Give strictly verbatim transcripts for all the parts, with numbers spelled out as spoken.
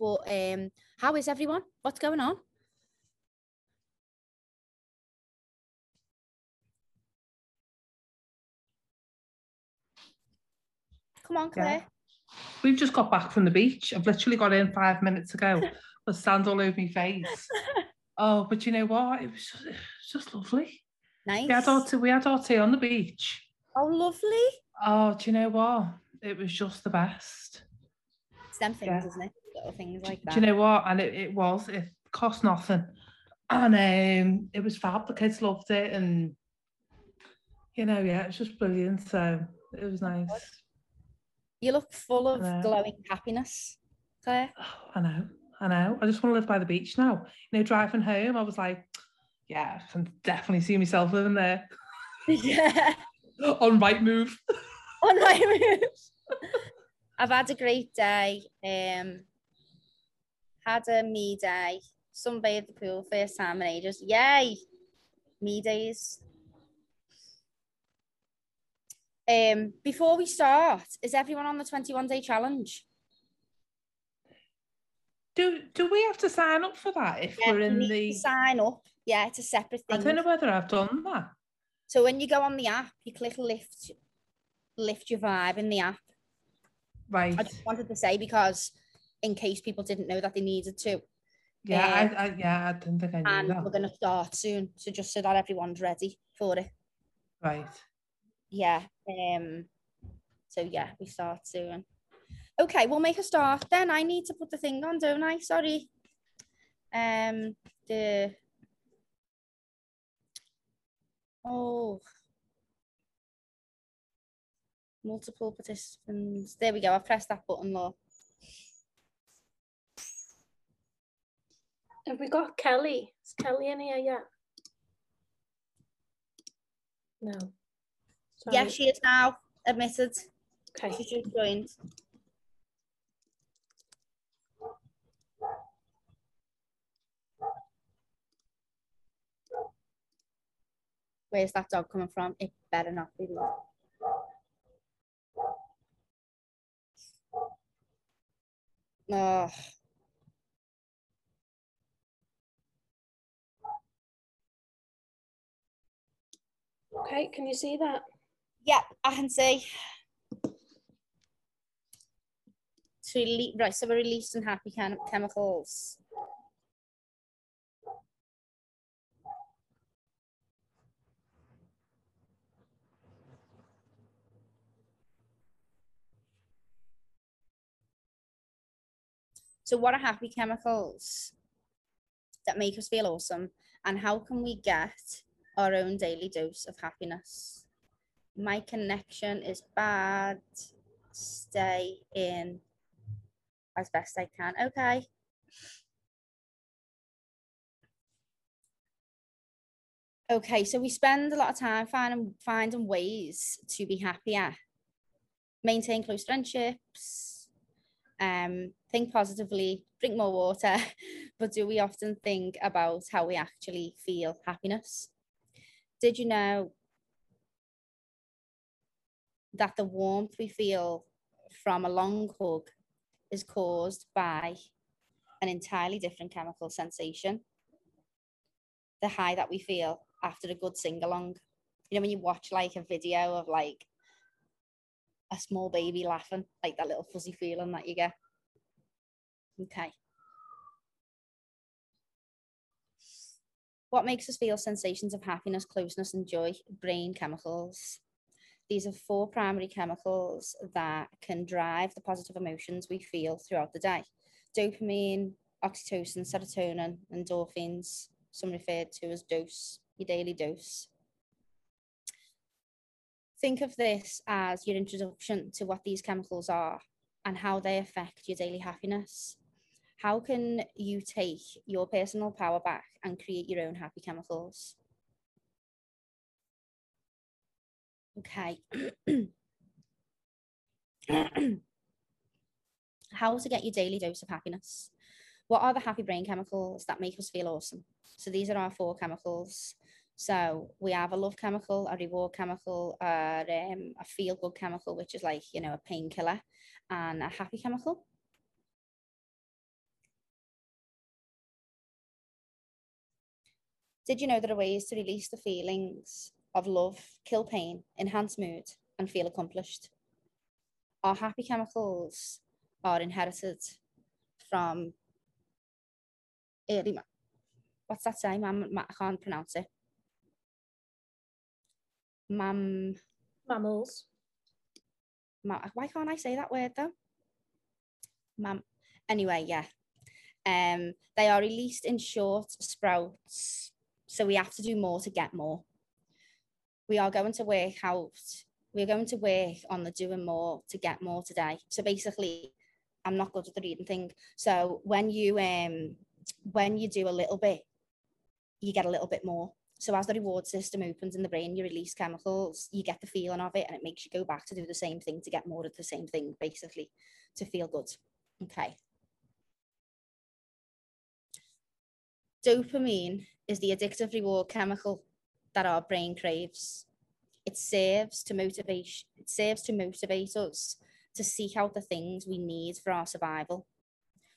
But um, how is everyone? What's going on? Come on, Claire. Yeah. We've just got back from the beach. I've literally got in five minutes ago. The sand all over my face. Oh, but you know what? It was just, it was just lovely. Nice. We had, our tea, we had our tea on the beach. Oh, lovely. Oh, do you know what? It was just the best. It's them things, yeah. Isn't it? Little things like that. Do you know what? And it, it was. It cost nothing. And um, it was fab. The kids loved it. And, you know, yeah, it was just brilliant. So it was nice. You look full of glowing happiness, Claire. Oh, I know. I know. I just want to live by the beach now. You know, driving home, I was like, yeah, I can definitely see myself living there. Yeah. On right move. On right move. I've had a great day. Um, had a me day. Sunbathe at the pool, first time in ages. Yay! Me days. Um, before we start, is everyone on the twenty-one day challenge? Do do we have to sign up for that if yeah, we're in the sign up? Yeah, it's a separate thing. I don't know whether I've done that. So when you go on the app, you click lift, lift your vibe in the app. Right. I just wanted to say because in case people didn't know that they needed to. Yeah, um, I, I yeah, I didn't think I knew and that. And we're gonna start soon, so just so that everyone's ready for it. Right. Yeah. Um. So yeah, we start soon. Okay, we'll make a start then. I need to put the thing on, don't I? Sorry. Um, the... Oh. Multiple participants. There we go. I pressed that button, though. Have we got Kelly? Is Kelly in here yet? No. Sorry. Yeah, she is now. Admitted. Okay. She just joined. Where's that dog coming from? It better not be there. Oh. Okay, can you see that? Yep, I can see. Rele right, so we're releasing happy chem chemicals. So what are happy chemicals that make us feel awesome? And how can we get our own daily dose of happiness? My connection is bad. Stay in as best I can. Okay. Okay, so we spend a lot of time finding, finding ways to be happier. Maintain close friendships. Um, think positively, drink more water, but do we often think about how we actually feel happiness? Did you know that the warmth we feel from a long hug is caused by an entirely different chemical sensation? The high that we feel after a good sing-along. You know, when you watch like a video of like a small baby laughing, like that little fuzzy feeling that you get. Okay. What makes us feel sensations of happiness, closeness, and joy? Brain chemicals. These are four primary chemicals that can drive the positive emotions we feel throughout the day. Dopamine, oxytocin, serotonin, endorphins, some referred to as dose, your daily dose. Think of this as your introduction to what these chemicals are and how they affect your daily happiness. How can you take your personal power back and create your own happy chemicals? Okay. How to get your daily dose of happiness. What are the happy brain chemicals that make us feel awesome? So these are our four chemicals. So we have a love chemical, a reward chemical, uh, um, a feel-good chemical, which is like, you know, a painkiller, and a happy chemical. Did you know there are ways to release the feelings of love, kill pain, enhance mood, and feel accomplished? Our happy chemicals are inherited from early, ma- what's that saying? Mam- ma- I can't pronounce it. Mam- Mammals. Ma- why can't I say that word though? Mam- anyway, yeah. Um, they are released in short sprouts, so we have to do more to get more. We are going to work out, we're going to work on the doing more to get more today. So basically, I'm not good at the reading thing. So when you um when you do a little bit, you get a little bit more. So as the reward system opens in the brain, you release chemicals, you get the feeling of it, and it makes you go back to do the same thing to get more of the same thing, basically, to feel good. Okay. Dopamine is the addictive reward chemical that our brain craves. It serves to motivate, it serves to motivate us to seek out the things we need for our survival.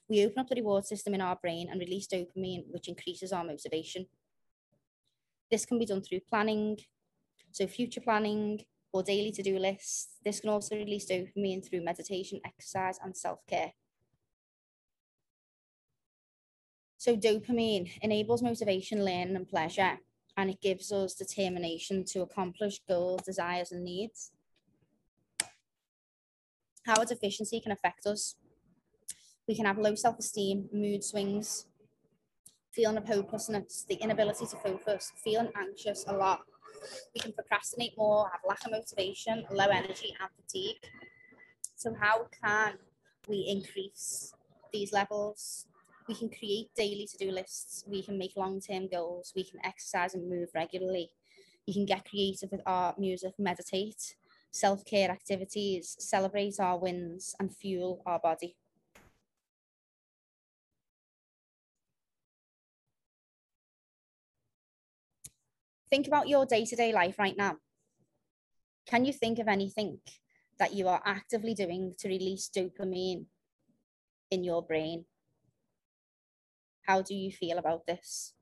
We open up the reward system in our brain and release dopamine, which increases our motivation. This can be done through planning, so future planning or daily to-do lists. This can also release dopamine through meditation, exercise, and self-care. So dopamine enables motivation, learning, and pleasure, and it gives us determination to accomplish goals, desires, and needs. How a deficiency can affect us. We can have low self-esteem, mood swings, feeling of hopelessness, the inability to focus, feeling anxious a lot. We can procrastinate more, have lack of motivation, low energy, and fatigue. So how can we increase these levels? We can create daily to-do lists. We can make long-term goals. We can exercise and move regularly. You can get creative with art, music, meditate, self-care activities, celebrate our wins, and fuel our body. Think about your day-to-day life right now. Can you think of anything that you are actively doing to release dopamine in your brain? How do you feel about this?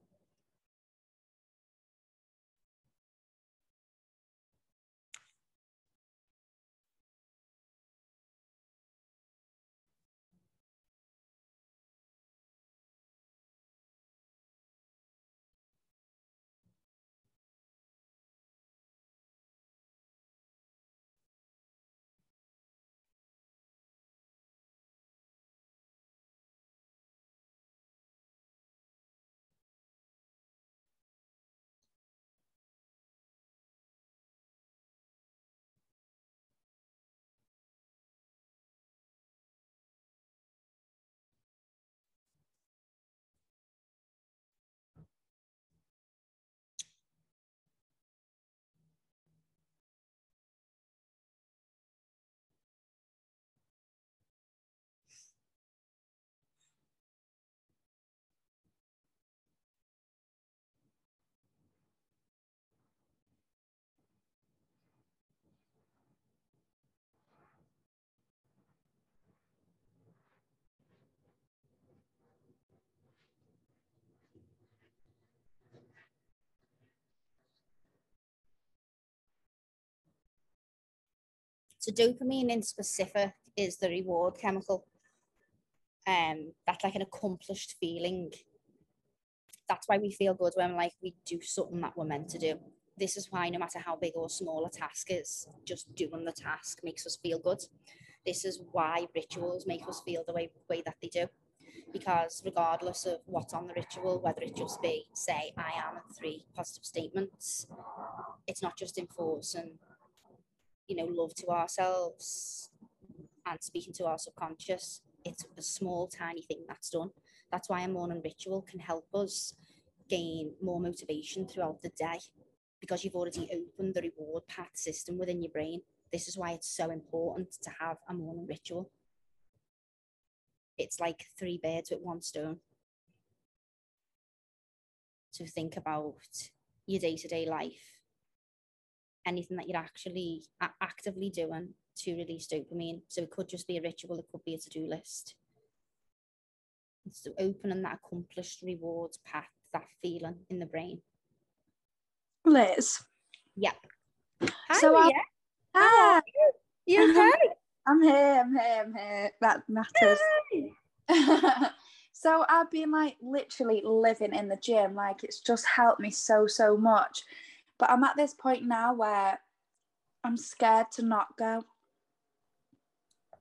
So dopamine in specific is the reward chemical. Um, that's like an accomplished feeling. That's why we feel good when like we do something that we're meant to do. This is why no matter how big or small a task is, just doing the task makes us feel good. This is why rituals make us feel the way, way that they do. Because regardless of what's on the ritual, whether it just be, say, I am in three positive statements, it's not just enforcing, you know, love to ourselves and speaking to our subconscious. It's a small, tiny thing that's done. That's why a morning ritual can help us gain more motivation throughout the day, because you've already opened the reward path system within your brain. This is why it's so important to have a morning ritual. It's like three birds with one stone. So think about your day-to-day life. Anything that you're actually actively doing to release dopamine. So it could just be a ritual, it could be a to-do list. It's opening that accomplished rewards path, that feeling in the brain. Liz. Yep. Hi, so Leah. Hi. You okay? I'm here, I'm here, I'm here. That matters. So I've been like literally living in the gym. Like it's just helped me so, so much. But I'm at this point now where I'm scared to not go.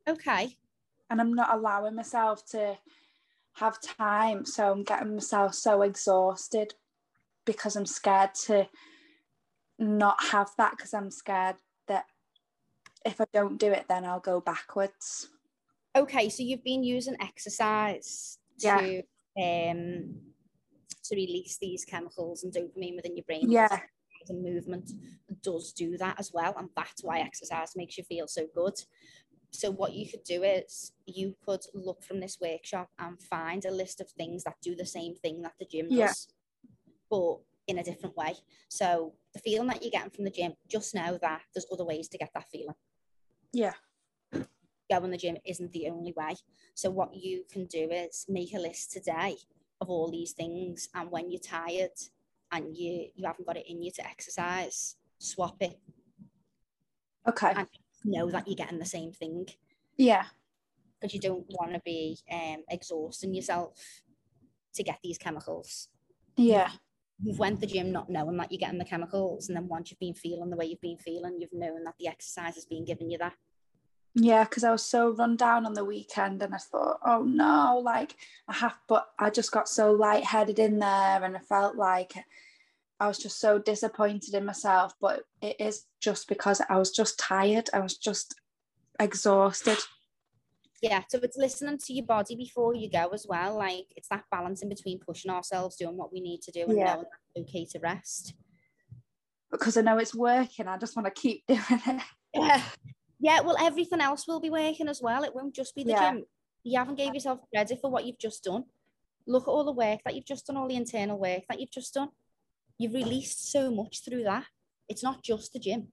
Okay. And I'm not allowing myself to have time. So I'm getting myself so exhausted because I'm scared to not have that, because I'm scared that if I don't do it, then I'll go backwards. Okay, so you've been using exercise to yeah. um to release these chemicals and dopamine within your brain. Yeah. And movement does do that as well, and that's why exercise makes you feel so good. So what you could do is you could look from this workshop and find a list of things that do the same thing that the gym does, yeah. but in a different way. So the feeling that you're getting from the gym, just know that there's other ways to get that feeling. Yeah. Going to the gym isn't the only way. So what you can do is make a list today of all these things, and when you're tired and you, you haven't got it in you to exercise, swap it. Okay. And know that you're getting the same thing. Yeah. Because you don't want to be um, exhausting yourself to get these chemicals. Yeah. You've went to the gym not knowing that you're getting the chemicals, and then once you've been feeling the way you've been feeling, you've known that the exercise has been giving you that. Yeah, because I was so run down on the weekend, and I thought, oh no, like I have, but I just got so lightheaded in there, and I felt like I was just so disappointed in myself. But it is just because I was just tired. I was just exhausted. Yeah, so it's listening to your body before you go as well. Like it's that balance in between pushing ourselves, doing what we need to do, and yeah. knowing that's okay to rest. Because I know it's working. I just want to keep doing it. Yeah. Yeah, well, everything else will be working as well. It won't just be the yeah. gym. You haven't gave yourself credit for what you've just done. Look at all the work that you've just done, all the internal work that you've just done. You've released so much through that. It's not just the gym.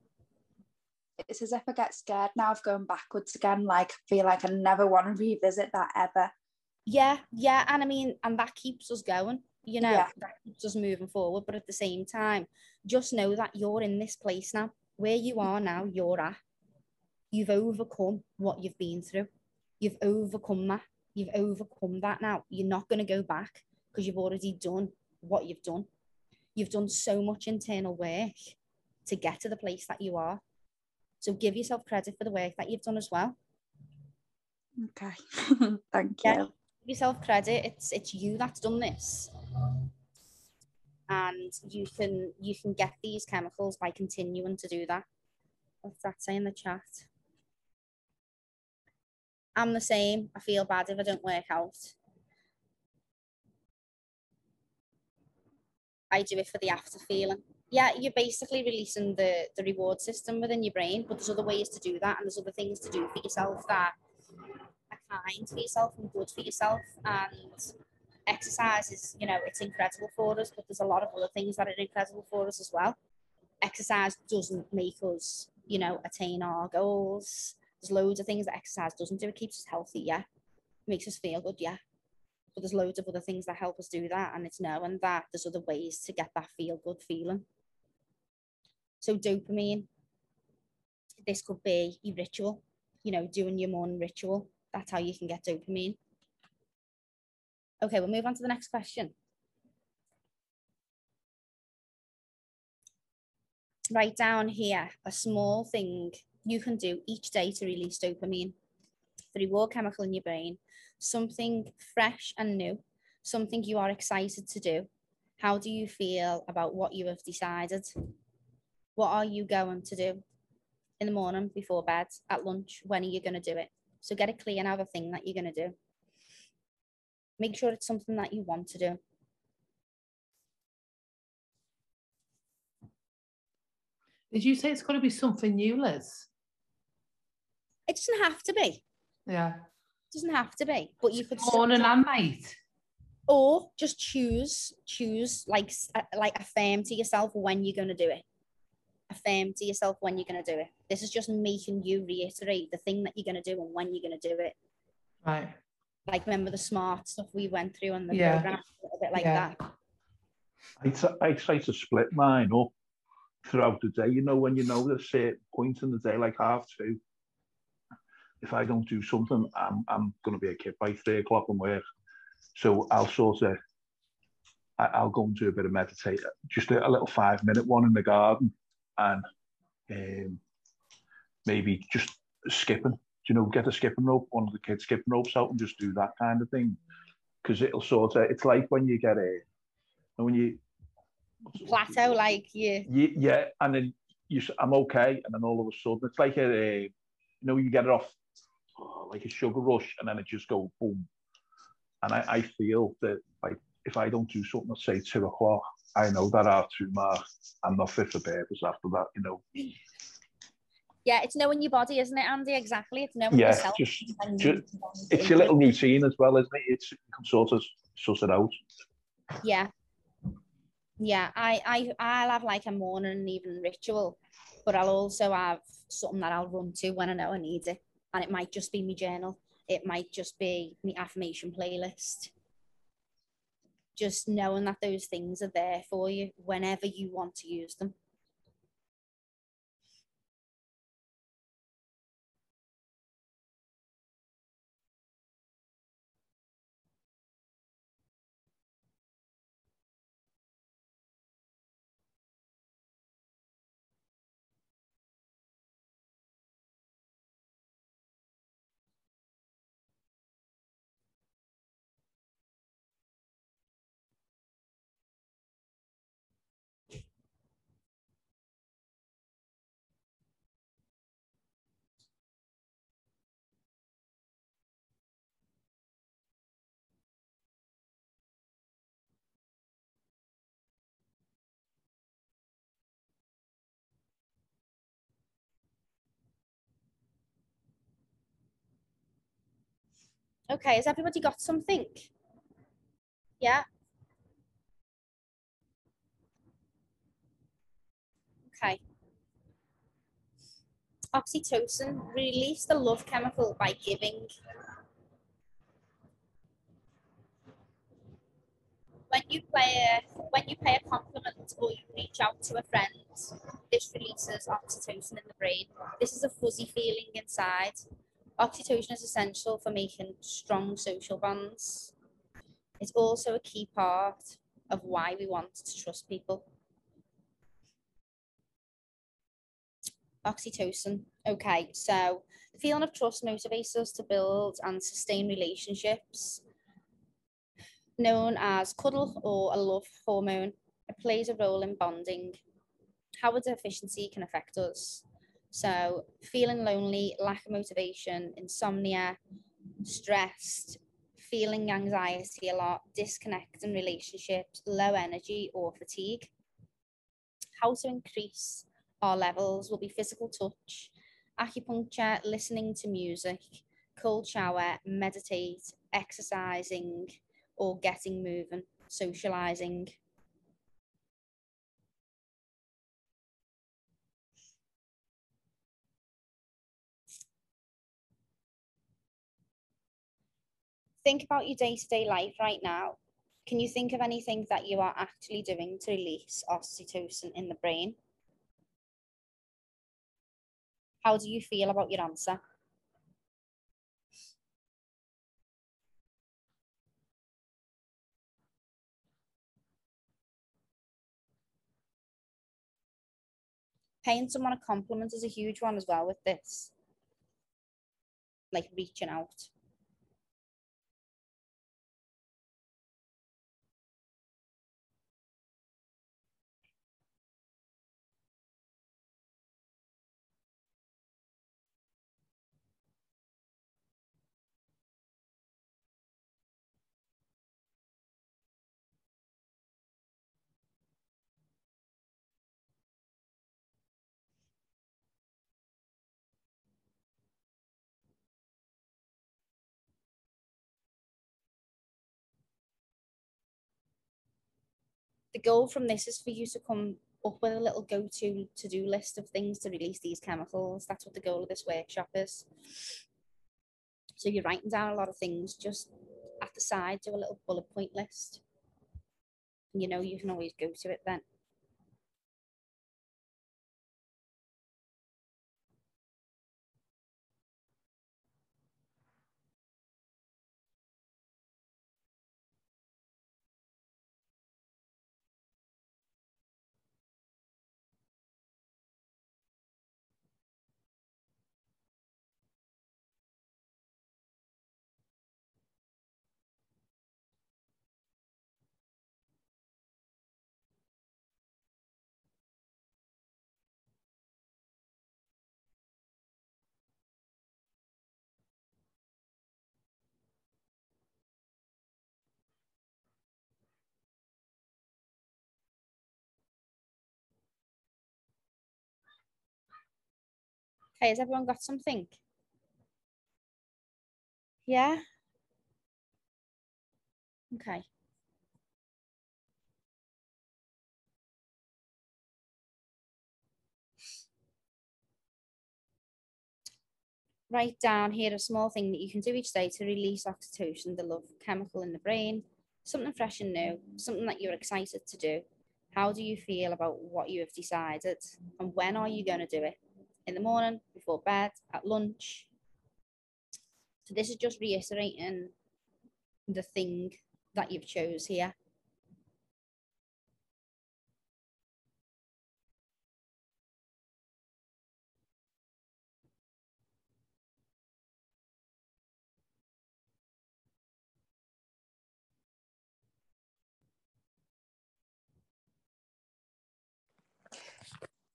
It's as if I get scared now of going backwards again. Like, I feel like I never want to revisit that ever. Yeah, yeah. And I mean, and that keeps us going, you know, yeah. that keeps us moving forward. But at the same time, just know that you're in this place now. Where you are now, you're at. You've overcome what you've been through. You've overcome that. You've overcome that now. You're not going to go back because you've already done what you've done. You've done so much internal work to get to the place that you are. So give yourself credit for the work that you've done as well. Okay. Thank yeah. you. Give yourself credit. It's it's you that's done this. And you can you can get these chemicals by continuing to do that. What's that say in the chat? I'm the same. I feel bad if I don't work out. I do it for the after feeling. Yeah, you're basically releasing the, the reward system within your brain, but there's other ways to do that, and there's other things to do for yourself that are kind for yourself and good for yourself. And exercise is, you know, it's incredible for us, but there's a lot of other things that are incredible for us as well. Exercise doesn't make us, you know, attain our goals. There's loads of things that exercise doesn't do. It keeps us healthy, yeah. It makes us feel good, yeah. But there's loads of other things that help us do that, and it's knowing that there's other ways to get that feel-good feeling. So dopamine, this could be your ritual, you know, doing your morning ritual. That's how you can get dopamine. Okay, we'll move on to the next question. Write down here a small thing you can do each day to release dopamine, the reward chemical in your brain, something fresh and new, something you are excited to do. How do you feel about what you have decided? What are you going to do in the morning, before bed, at lunch? When are you going to do it? So get it clear and have a thing that you're going to do. Make sure it's something that you want to do. Did you say it's got to be something new, Liz? It doesn't have to be. Yeah. It doesn't have to be, but you could. Morning and night. Or just choose, choose like like affirm to yourself when you're going to do it. Affirm to yourself when you're going to do it. This is just making you reiterate the thing that you're going to do and when you're going to do it. Right. Like remember the smart stuff we went through on the yeah. program, a little bit like yeah. that. I, t- I try to split mine up. throughout the day. You know, when you know there's certain points in the day, like half two, if I don't do something, I'm I'm going to be a kid by three o'clock and work. So I'll sort of, I'll go and do a bit of meditate, just a little five minute one in the garden, and um, maybe just skipping, you know, get a skipping rope, one of the kids' skipping ropes out and just do that kind of thing. Because it'll sort of, it's like when you get a, when you, plateau, like you. Yeah, yeah, and then you, I'm okay, and then all of a sudden, it's like a, a you know, you get it off, oh, like a sugar rush, and then it just goes boom. And I, I feel that, like, if I don't do something at, say, two o'clock, I know that after two mark, I'm not fit for purpose after that, you know. Yeah, it's knowing your body, isn't it, Andy? Exactly, it's knowing yeah, yourself. Just, just, it's your little routine as well, isn't it? It's, you can sort of suss it out. Yeah. Yeah, I, I, I'll have like a morning and evening ritual, but I'll also have something that I'll run to when I know I need it. And it might just be my journal. It might just be my affirmation playlist. Just knowing that those things are there for you whenever you want to use them. Okay, has everybody got something? Yeah. Okay. Oxytocin, release the love chemical by giving. When you play a, when you pay a compliment or you reach out to a friend, this releases oxytocin in the brain. This is a fuzzy feeling inside. Oxytocin is essential for making strong social bonds. It's also a key part of why we want to trust people. Oxytocin. Okay, so the feeling of trust motivates us to build and sustain relationships. Known as cuddle or a love hormone, it plays a role in bonding. How a deficiency can affect us. So feeling lonely, lack of motivation, insomnia, stressed, feeling anxiety a lot, disconnect in relationships, low energy or fatigue. How to increase our levels will be physical touch, acupuncture, listening to music, cold shower, meditate, exercising or getting moving, socializing. Think about your day-to-day life right now. Can you think of anything that you are actually doing to release oxytocin in the brain? How do you feel about your answer? Paying someone a compliment is a huge one as well with this. Like reaching out. The goal from this is for you to come up with a little go-to to-do list of things to release these chemicals. That's what the goal of this workshop is. So you're writing down a lot of things, just at the side, do a little bullet point list. You know, you can always go to it then. Okay, has everyone got something? Yeah? Okay. Write down here a small thing that you can do each day to release oxytocin, the love chemical in the brain, something fresh and new, something that you're excited to do. How do you feel about what you have decided? And when are you going to do it? In the morning, before bed, at lunch? So this is just reiterating the thing that you've chose here.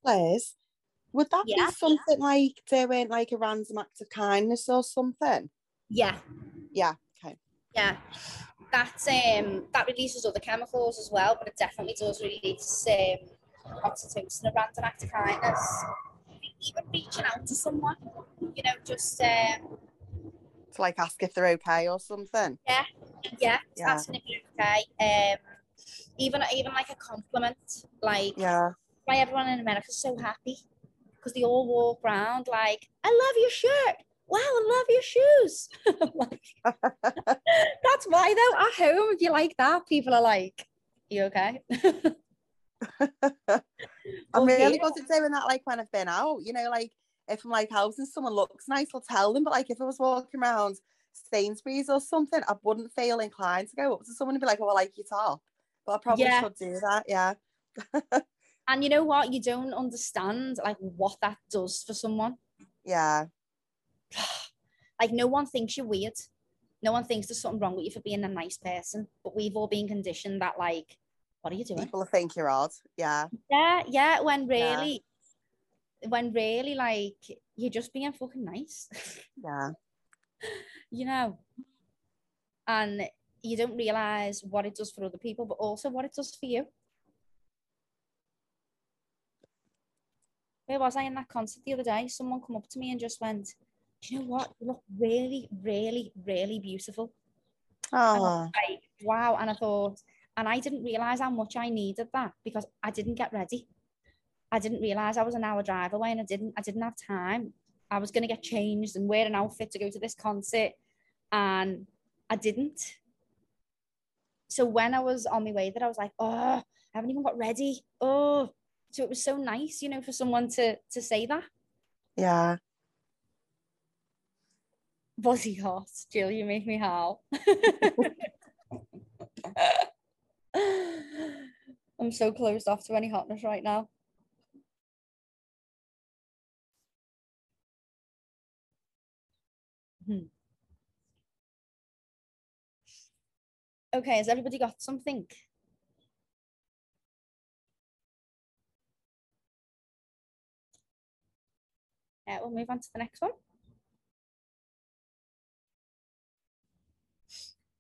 Liz, would that yeah. be something like doing like a random act of kindness or something? Yeah. Yeah. Okay. Yeah. That's um that releases other chemicals as well, but it definitely does release um oxytocin. A random act of kindness, even reaching out to someone, you know, just um to like ask if they're okay or something. Yeah. Yeah. yeah. Asking if you're okay. Um, even even like a compliment, like yeah. Why everyone in America is so happy, because they all walk around like, I love your shirt. Wow, I love your shoes. Like, that's why though, at home, if you like that, people are like, you okay? I'm okay. really good at doing that, like when I've been out, you know, like if I'm like house and someone looks nice, I'll tell them. But like if I was walking around Sainsbury's or something, I wouldn't feel inclined to go up to someone and be like, oh, I like your top. But I probably yeah. should do that, yeah. And you know what? You don't understand like what that does for someone. Yeah. Like no one thinks you're weird. No one thinks there's something wrong with you for being a nice person. But we've all been conditioned that like, what are you doing? People think you're odd. Yeah. Yeah, yeah. When really, yeah. when really like you're just being fucking nice. Yeah. You know. And you don't realise what it does for other people, but also what it does for you. Where was I in that concert the other day? Someone come up to me and just went, do you know what? You look really, really, really beautiful. Oh, like, wow. And I thought, and I didn't realise how much I needed that because I didn't get ready. I didn't realise I was an hour drive away and I didn't, I didn't have time. I was going to get changed and wear an outfit to go to this concert. And I didn't. So when I was on my way there, I was like, oh, I haven't even got ready. Oh, so it was so nice, you know, for someone to to say that. Yeah. Was he hot? Jill, you make me howl. I'm so closed off to any hotness right now. Hmm. Okay, has everybody got something? Uh, we'll move on to the next one.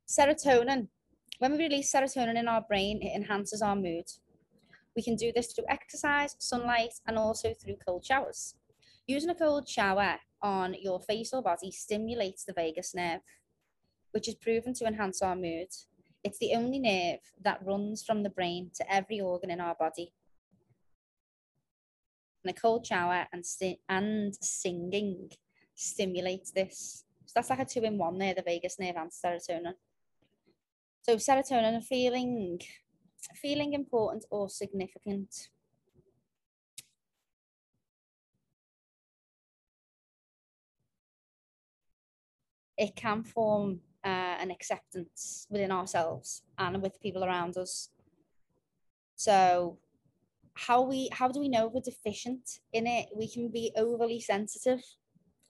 Serotonin. When we release serotonin in our brain, it enhances our mood. We can do this through exercise, sunlight, and also through cold showers. Using a cold shower on your face or body stimulates the vagus nerve, which is proven to enhance our mood. It's the only nerve that runs from the brain to every organ in our body. And a cold shower and sti and singing stimulates this. So that's like a two in one there, the vagus nerve and serotonin. So serotonin, feeling, feeling important or significant. It can form uh, an acceptance within ourselves and with people around us. So How we how do we know we're deficient in it? We can be overly sensitive,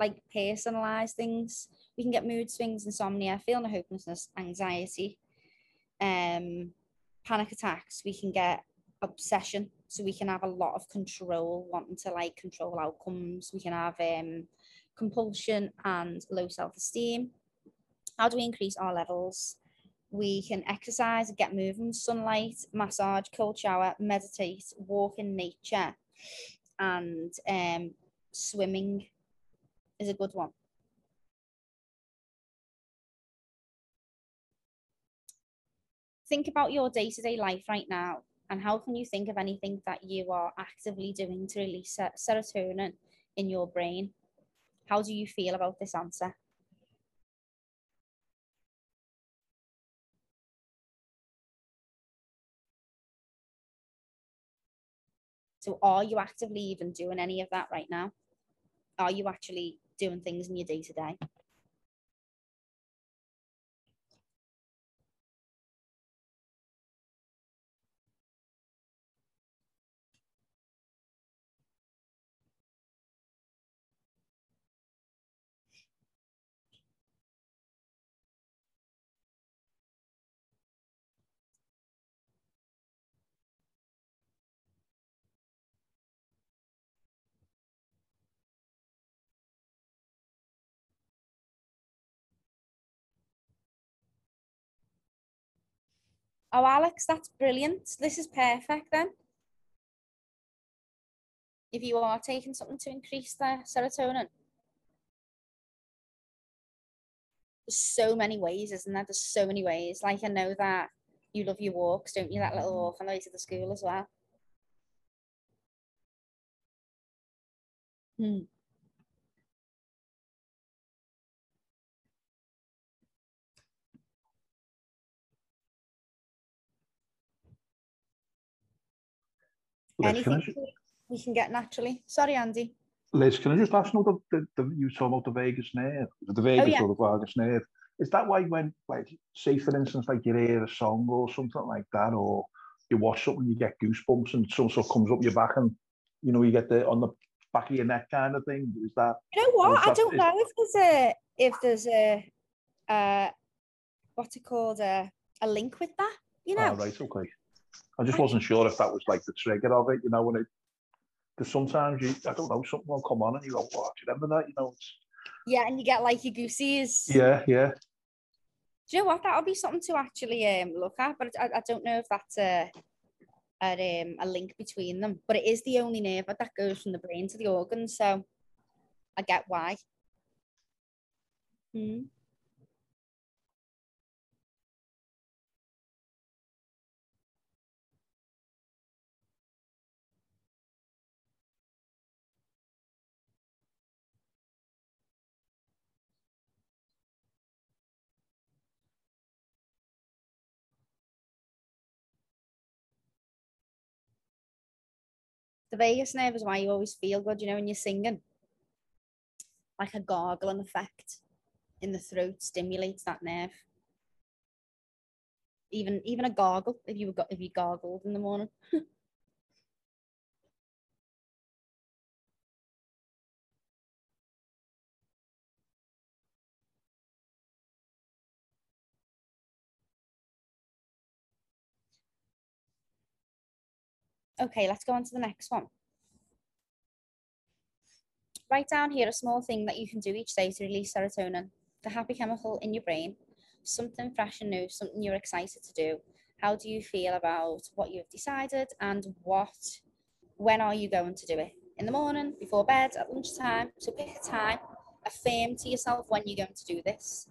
like personalised things. We can get mood swings, insomnia, feeling of hopelessness, anxiety, um, panic attacks. We can get obsession, so we can have a lot of control, wanting to like control outcomes. We can have um, compulsion and low self-esteem. How do we increase our levels? We can exercise and get moving, sunlight, massage, cold shower, meditate, walk in nature, and um, swimming is a good one. Think about your day-to-day life right now and how can you think of anything that you are actively doing to release serotonin in your brain? How do you feel about this answer? So are you actively even doing any of that right now? Are you actually doing things in your day-to-day? Oh, Alex, that's brilliant. This is perfect then. If you are taking something to increase the serotonin. There's so many ways, isn't there? There's so many ways. Like, I know that you love your walks, don't you? That little walk on the way to the school as well. Hmm. Liz, anything can just, we can get naturally. Sorry, Andy. Liz, can I just ask another? The, the, you talking about the vagus nerve, the vagus oh, yeah. or the vagus nerve? Is that why when, like, say for instance, like you hear a song or something like that, or you watch something, you get goosebumps, and some sort of comes up your back, and you know you get the on the back of your neck kind of thing? Is that? You know what? That, I don't know if there's a if there's a uh, what's it called a a link with that. You know. Oh, right. Okay. I just wasn't sure if that was like the trigger of it, you know, when it, because sometimes you, I don't know, something will come on and you go, wow, do you remember that, you know? It's... Yeah, and you get like your goosies. Yeah, yeah. Do you know what, that'll be something to actually um, look at, but I, I don't know if that's a, a, um, a link between them, but it is the only nerve that goes from the brain to the organ, so I get why. Hmm. The vagus nerve is why you always feel good, you know, when you're singing. Like a gargling effect in the throat stimulates that nerve. Even even a gargle, if you were, if you gargled in the morning. Okay, let's go on to the next one. Write down here a small thing that you can do each day to release serotonin, the happy chemical in your brain, something fresh and new, something you're excited to do. How do you feel about what you've decided and what, when are you going to do it? In the morning, before bed, at lunchtime? So pick a time, affirm to yourself when you're going to do this.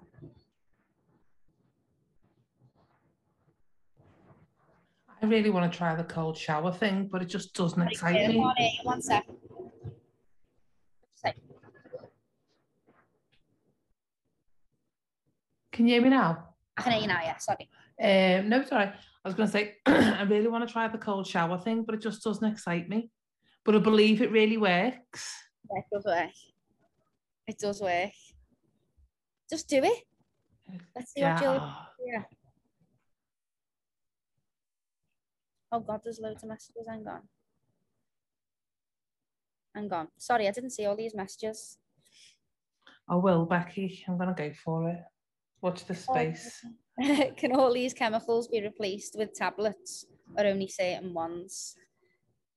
I really want to try the cold shower thing, but it just doesn't excite me. One sec. Can you hear me now? I can hear you now, yeah, sorry. Um, no, sorry. I was going to say, I really want to try the cold shower thing, but it just doesn't excite me. But I believe it really works. Yeah, it does work. It does work. Just do it. Let's see what you'll do. Yeah. Oh God, there's loads of messages, hang on. Hang on. Sorry, I didn't see all these messages. I will, Becky, I'm gonna go for it. Watch the space. Can all these chemicals be replaced with tablets or only certain ones?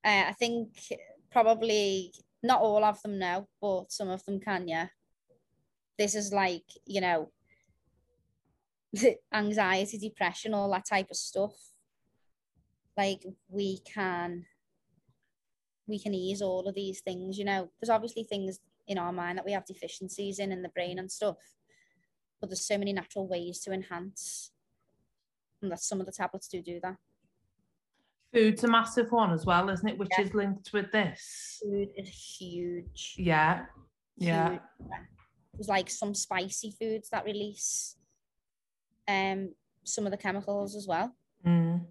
Uh, I think probably not all of them now, but some of them can, yeah. This is like, you know, anxiety, depression, all that type of stuff. Like we can, we can ease all of these things, you know. There's obviously things in our mind that we have deficiencies in in the brain and stuff. But there's so many natural ways to enhance, and that some of the tablets do do that. Food's a massive one as well, isn't it? Which yeah. is linked with this. Food is huge. Yeah. Huge. Yeah. There's like some spicy foods that release um some of the chemicals as well. Mm.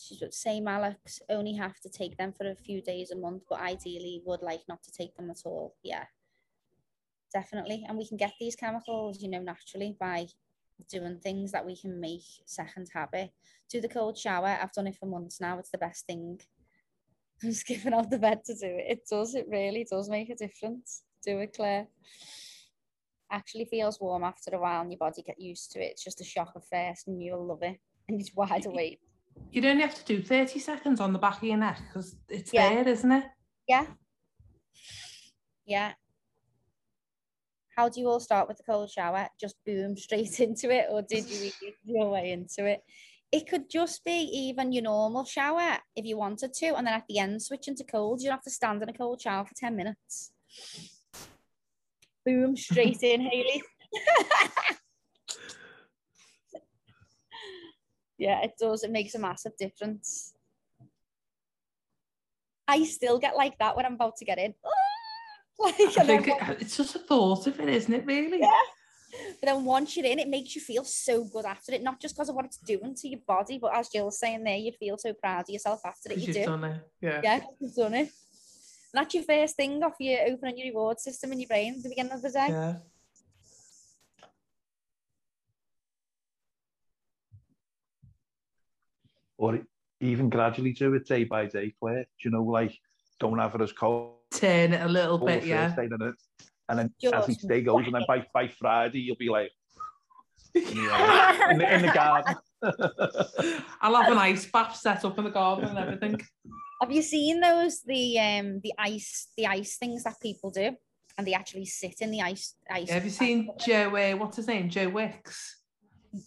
She would say, Alex, only have to take them for a few days a month, but ideally would like not to take them at all. Yeah, definitely. And we can get these chemicals, you know, naturally by doing things that we can make second habit. Do the cold shower. I've done it for months now. It's the best thing. I'm skipping out the bed to do it. It does. It really does make a difference. Do it, Claire. Actually feels warm after a while and your body get used to it. It's just a shock at first and you'll love it. And it's wide awake. You'd only have to do thirty seconds on the back of your neck because it's yeah. there, isn't it? Yeah. Yeah. How do you all start with the cold shower? Just boom, straight into it? Or did you eat your way into it? It could just be even your normal shower if you wanted to. And then at the end, switch into cold. You don't have to stand in a cold shower for ten minutes. Boom, straight in, Hayley. Yeah, it does. It makes a massive difference. I still get like that when I'm about to get in. Like, I think it, it's just a thought of it, isn't it, really? Yeah. But then once you're in, it makes you feel so good after it, not just because of what it's doing to your body, but as Jill's saying there, you feel so proud of yourself after it. You you've do. Done it. Yeah. Yeah, you've done it. And that's your first thing off your opening your reward system in your brain at the beginning of the day. Yeah. Or even gradually do it day by day, Claire. Do you know, like, don't have it as cold. Turn it a little cold bit, yeah. It. And then George, as each day goes, and then by, by Friday, you'll be like, you know, in, the, in the garden. I'll have an ice bath set up in the garden and everything. Have you seen those the um the ice the ice things that people do, and they actually sit in the ice ice? Yeah, have you seen Joe? Uh, what's his name? Joe Wicks.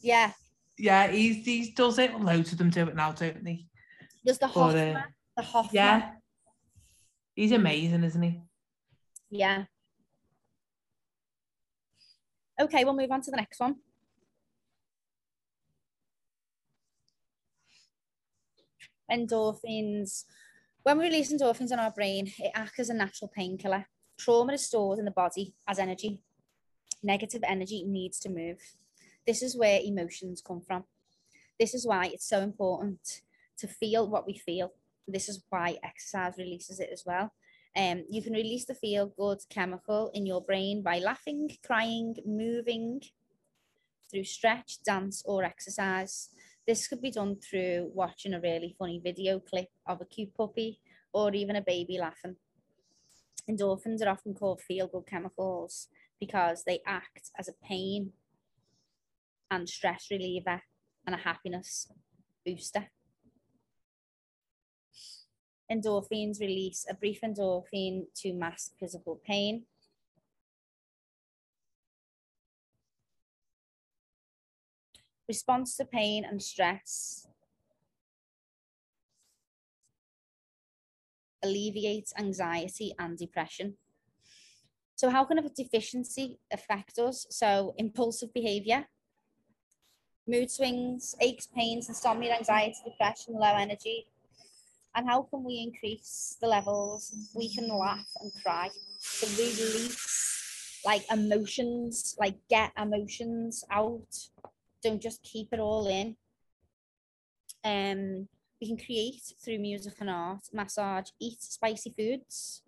Yeah. Yeah, he's he does it. Loads of them do it now, don't they? There's the Hoffman. Uh, the Hoffman. Yeah. He's amazing, isn't he? Yeah. Okay, we'll move on to the next one. Endorphins. When we release endorphins in our brain, it acts as a natural painkiller. Trauma is stored in the body as energy. Negative energy needs to move. This is where emotions come from. This is why it's so important to feel what we feel. This is why exercise releases it as well. Um, you can release the feel-good chemical in your brain by laughing, crying, moving through stretch, dance, or exercise. This could be done through watching a really funny video clip of a cute puppy or even a baby laughing. Endorphins are often called feel-good chemicals because they act as a pain and stress reliever and a happiness booster. Endorphins release a brief endorphin to mask physical pain. Response to pain and stress alleviates anxiety and depression. So how can a deficiency affect us? So impulsive behavior, mood swings, aches, pains, insomnia, anxiety, depression, low energy. And how can we increase the levels? We can laugh and cry to release like emotions, like get emotions out. Don't just keep it all in. Um, we can create through music and art, massage, eat spicy foods,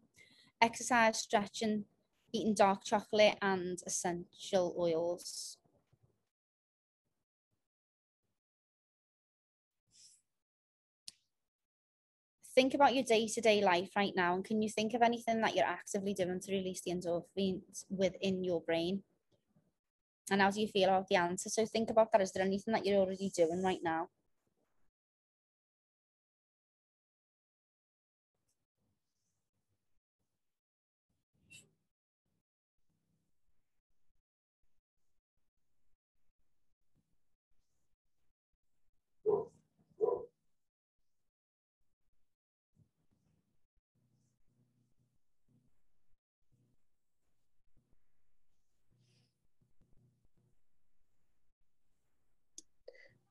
exercise, stretching, eating dark chocolate and essential oils. Think about your day-to-day life right now, and can you think of anything that you're actively doing to release the endorphins within your brain? And how do you feel about the answer? So think about that. Is there anything that you're already doing right now?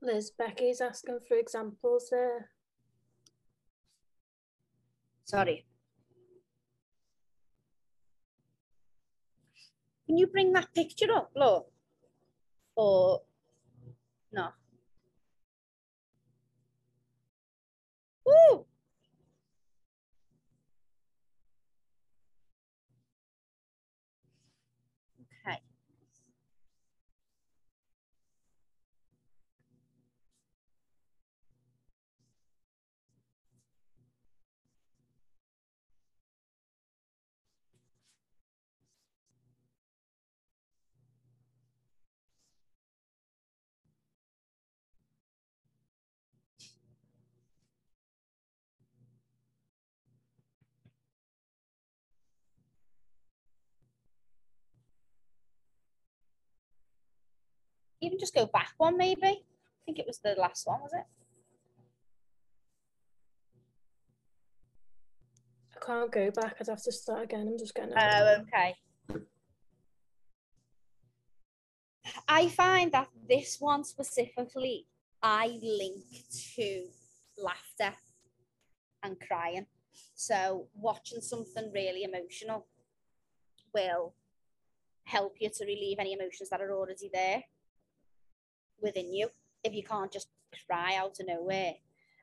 Liz, Becky's asking for examples there. Sorry. Can you bring that picture up, Lo? Or no? Woo! Okay. Even just go back one, maybe. I think it was the last one, was it? I can't go back. I'd have to start again. I'm just getting. Oh, okay. I find that this one specifically, I link to laughter and crying. So watching something really emotional will help you to relieve any emotions that are already there within you, if you can't just cry out of nowhere.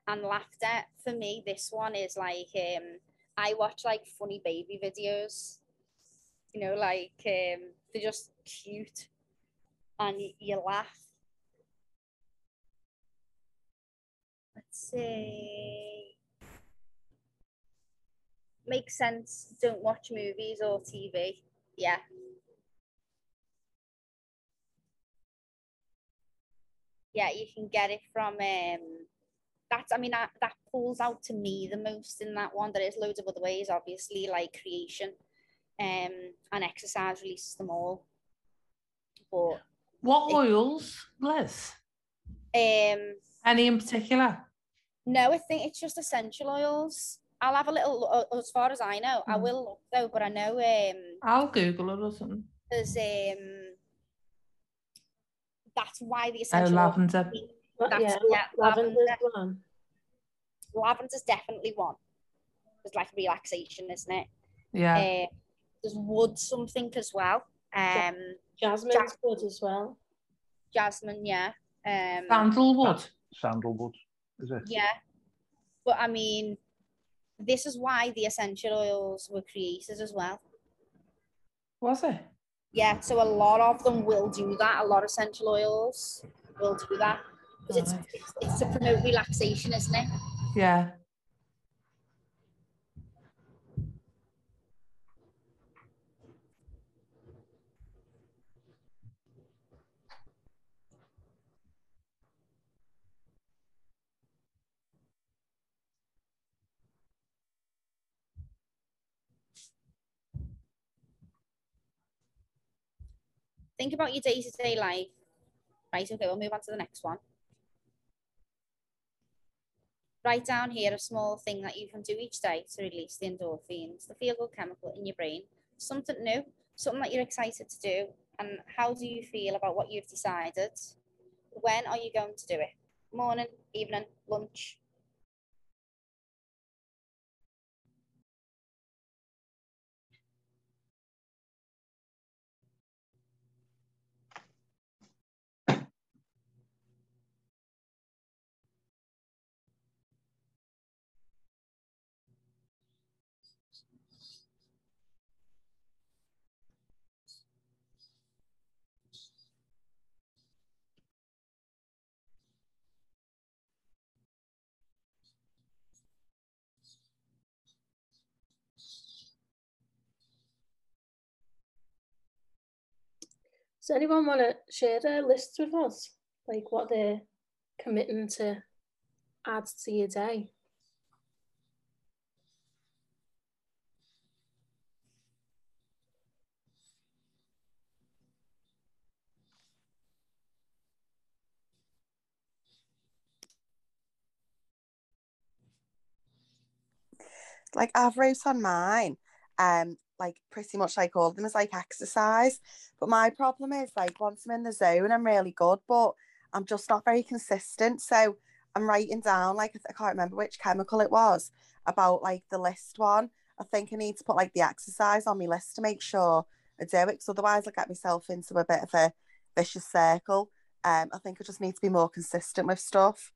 And laughter for me, this one is like um I watch like funny baby videos, you know, like um they're just cute and you, you laugh. Let's see, makes sense. Don't watch movies or T V. Yeah. Yeah, you can get it from, um, that's, I mean, that, that pulls out to me the most in that one. There is loads of other ways, obviously, like creation um, and exercise releases them all. But what it, oils, Liz? Um, Any in particular? No, I think it's just essential oils. I'll have a little, uh, as far as I know, mm. I will look though, but I know. Um, I'll Google it or something. There's, um, that's why the essential. Oh, lavender. That's, yeah, yeah, lavender's one. Lavender's definitely one. It's like relaxation, isn't it? Yeah. Uh, there's wood something as well. Um, Jasmine's Jas wood as well. Jasmine, yeah. Um, sandalwood. Sandalwood, is it? Yeah. But I mean, this is why the essential oils were created as well. Was it? Yeah, so a lot of them will do that. A lot of essential oils will do that. Because it's, it's, it's to promote relaxation, isn't it? Yeah. Think about your day-to-day life. Right, okay, we'll move on to the next one. Write down here a small thing that you can do each day to release the endorphins, the feel-good chemical in your brain. Something new, something that you're excited to do, and how do you feel about what you've decided? When are you going to do it? Morning, evening, lunch? Does anyone want to share their lists with us? Like what they're committing to add to your day? Like I've wrote on mine, um, like pretty much like all of them is like exercise, but my problem is like once I'm in the zone I'm really good, but I'm just not very consistent. So I'm writing down, like, I can't remember which chemical it was, about like the list one. I think I need to put like the exercise on my list to make sure I do it, because otherwise I'll get myself into a bit of a vicious circle. Um, I think I just need to be more consistent with stuff.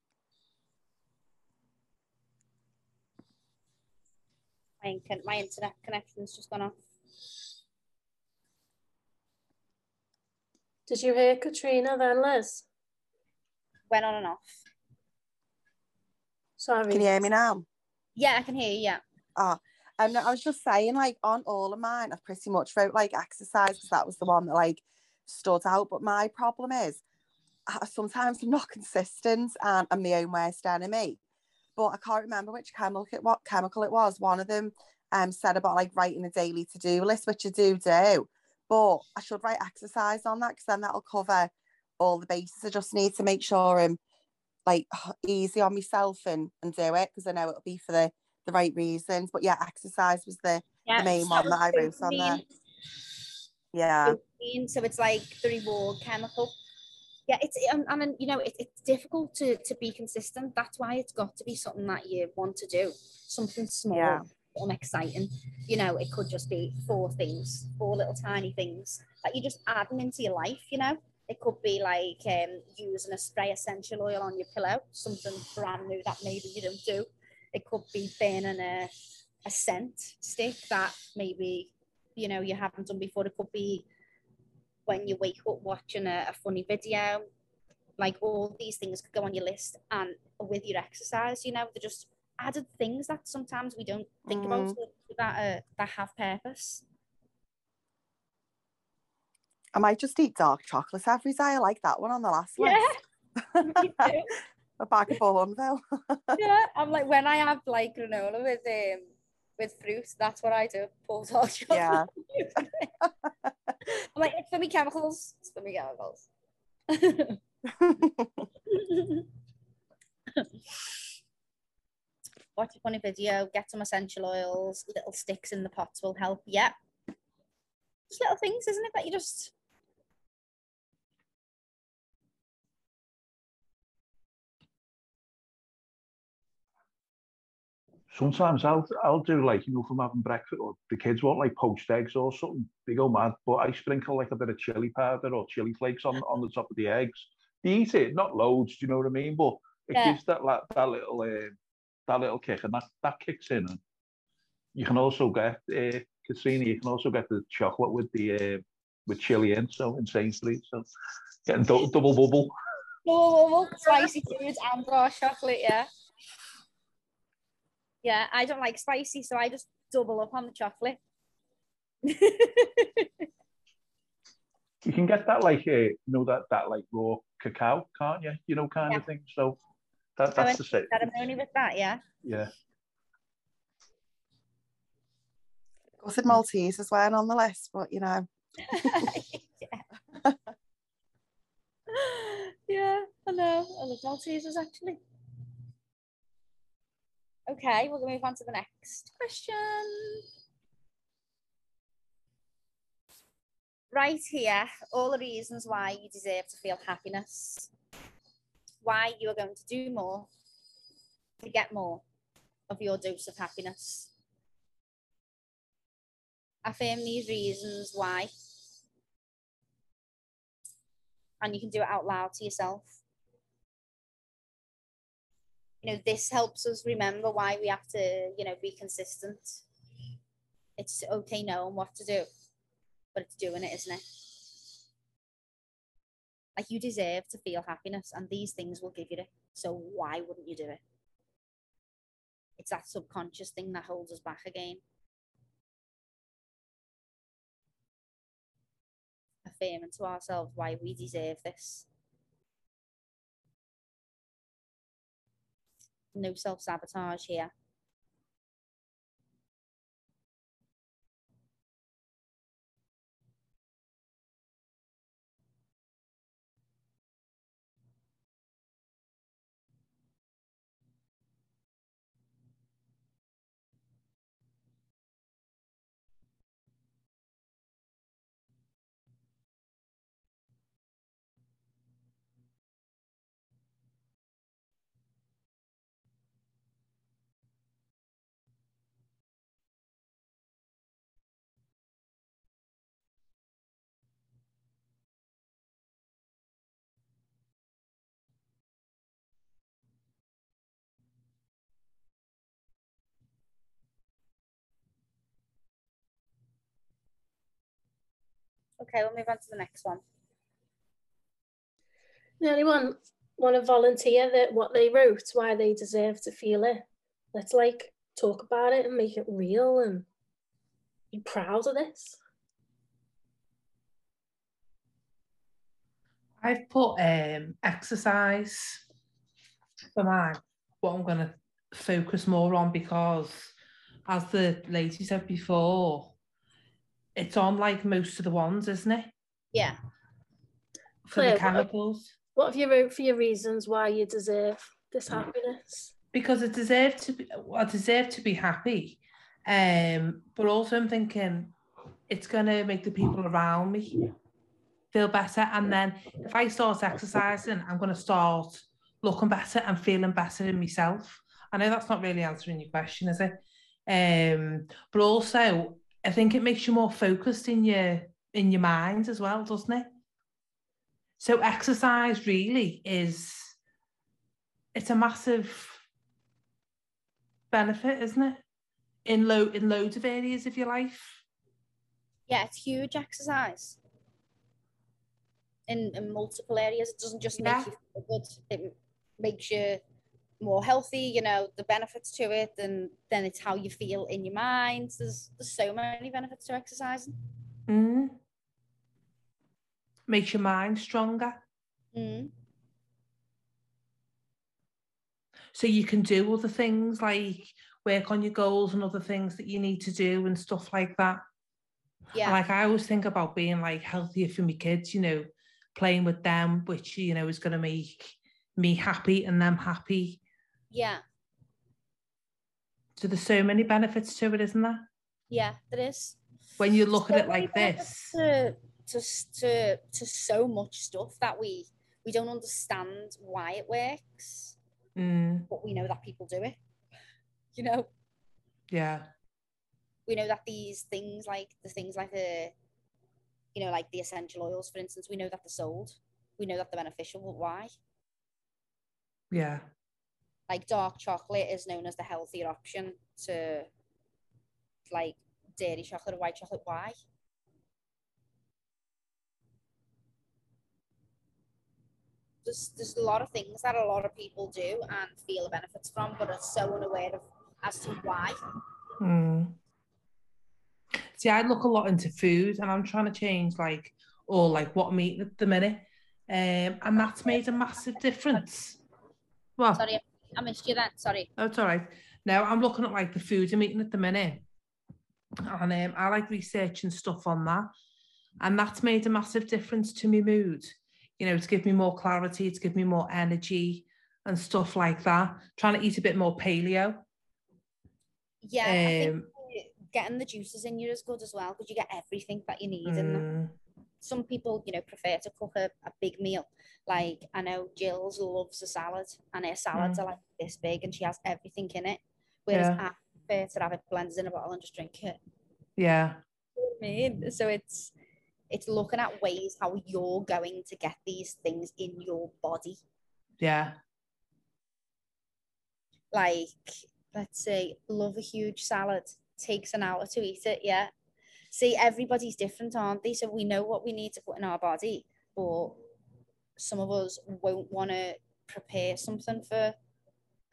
My, my internet connection's just gone off. Did you hear Katrina then, Liz? Went on and off. Sorry. Can you hear me now? Yeah, I can hear you, yeah. Oh, um, I was just saying, like, on all of mine, I pretty much wrote, like, exercise, because that was the one that, like, stood out. But my problem is, I sometimes I'm not consistent and I'm my own worst enemy. But I can't remember which chemical it, what chemical it was. One of them um, said about, like, writing a daily to-do list, which I do do. But I should write exercise on that, because then that'll cover all the bases. I just need to make sure I'm, like, easy on myself and, and do it, because I know it'll be for the, the right reasons. But, yeah, exercise was the, yeah, the main one that I wrote on there. Yeah. So it's like the reward chemical. Yeah, it's, I mean, you know, it, it's difficult to, to be consistent. That's why it's got to be something that you want to do, something small, yeah. something exciting. You know, it could just be four things, four little tiny things that you're just adding into your life, you know. It could be like um, using a spray essential oil on your pillow, something brand new that maybe you don't do. It could be burning a, a scent stick that maybe, you know, you haven't done before. It could be when you wake up watching a, a funny video. Like, all these things could go on your list, and with your exercise, you know, they're just added things that sometimes we don't think mm. about that, uh, that have purpose. I might just eat dark chocolate every day. I like that one on the last yeah. list. A bag of bone, though. Yeah, I'm like, when I have like granola with um with fruit, that's what I do. Pour dark chocolate. Yeah. I'm like, it's for me chemicals. It's for me chemicals. Watch a funny video. Get some essential oils. Little sticks in the pots will help. Yeah, just little things, isn't it? That you just. Sometimes I'll I'll do, like, you know, from having breakfast, or the kids want like poached eggs or something. They go mad, but I sprinkle like a bit of chili powder or chili flakes on on the top of the eggs. They eat it, not loads. Do you know what I mean? But it yeah. gives that like, that little uh, that little kick, and that that kicks in. And you can also get uh, Katrina. You can also get the chocolate with the uh, with chili in. So insanely, so getting do double bubble. Double bubble, spicy foods and raw chocolate. Yeah. Yeah, I don't like spicy, so I just double up on the chocolate. You can get that, like, uh, you know, that, that like raw cacao, can't you? You know, kind yeah. of thing. So that, that's so the same. Ceremony with that, yeah. Yeah. Gutted Maltese is wearing on the list, but you know. Yeah. Yeah, I know. I love Maltesers, actually. Okay, we're going to move on to the next question. Right here, all the reasons why you deserve to feel happiness, why you are going to do more to get more of your dose of happiness. Affirm these reasons why, and you can do it out loud to yourself. You know, this helps us remember why we have to, you know, be consistent. It's okay knowing what to do, but it's doing it, isn't it? Like, you deserve to feel happiness, and these things will give you it. So why wouldn't you do it? It's that subconscious thing that holds us back again. Affirming to ourselves why we deserve this. No self-sabotage here. Okay, we'll move on to the next one. Anyone want to volunteer that what they wrote, why they deserve to feel it? Let's like talk about it and make it real and be proud of this. I've put um, exercise for mine, what I'm going to focus more on, because as the lady said before, it's on like most of the ones, isn't it? Yeah. For Claire, the chemicals. What have you wrote for your reasons why you deserve this happiness? Because I deserve to be, I deserve to be happy, um, but also I'm thinking it's going to make the people around me feel better, and then if I start exercising, I'm going to start looking better and feeling better in myself. I know that's not really answering your question, is it? Um, but also, I think it makes you more focused in your in your mind as well, doesn't it? So exercise really is, it's a massive benefit, isn't it? In lo in loads of areas of your life. Yeah, it's huge, exercise. In, in multiple areas. It doesn't just yeah. make you feel good, it makes you more healthy, you know, the benefits to it, and then it's how you feel in your mind. There's, there's so many benefits to exercising. Mm. Makes your mind stronger. Mm. So you can do other things, like work on your goals and other things that you need to do and stuff like that. Yeah. Like I always think about being like healthier for my kids, you know, playing with them, which, you know, is going to make me happy and them happy. Yeah. So there's so many benefits to it, isn't there? Yeah, there is. When you look so at it like this. To, to, to, to so much stuff that we, we don't understand why it works, mm. but we know that people do it, you know? Yeah. We know that these things, like the things like the, you know, like the essential oils, for instance, we know that they're sold. We know that they're beneficial, but why? Yeah. Like dark chocolate is known as the healthier option to like dairy chocolate or white chocolate. Why? There's, there's a lot of things that a lot of people do and feel the benefits from, but are so unaware of as to why. Mm. See, I look a lot into food, and I'm trying to change like or like what I'm eating at the minute, um, and that's made a massive difference. Well, sorry, I missed you then. Sorry. Oh, it's all right. Now I'm looking at like the food I'm eating at the minute, and um, I like researching stuff on that, and that's made a massive difference to my mood. You know, to give me more clarity, to give me more energy, and stuff like that. Trying to eat a bit more paleo. Yeah. Um, I think getting the juices in you is good as well, because you get everything that you need mm. in them. Some people, you know, prefer to cook a, a big meal. Like, I know Jill's loves a salad, and her salads mm. are like this big, and she has everything in it. Whereas yeah. I prefer to have it blended in a bottle and just drink it. Yeah. I mean, so it's it's looking at ways how you're going to get these things in your body. Yeah. Like, let's say, love a huge salad. Takes an hour to eat it. Yeah, see, everybody's different, aren't they? So we know what we need to put in our body, but some of us won't want to prepare something for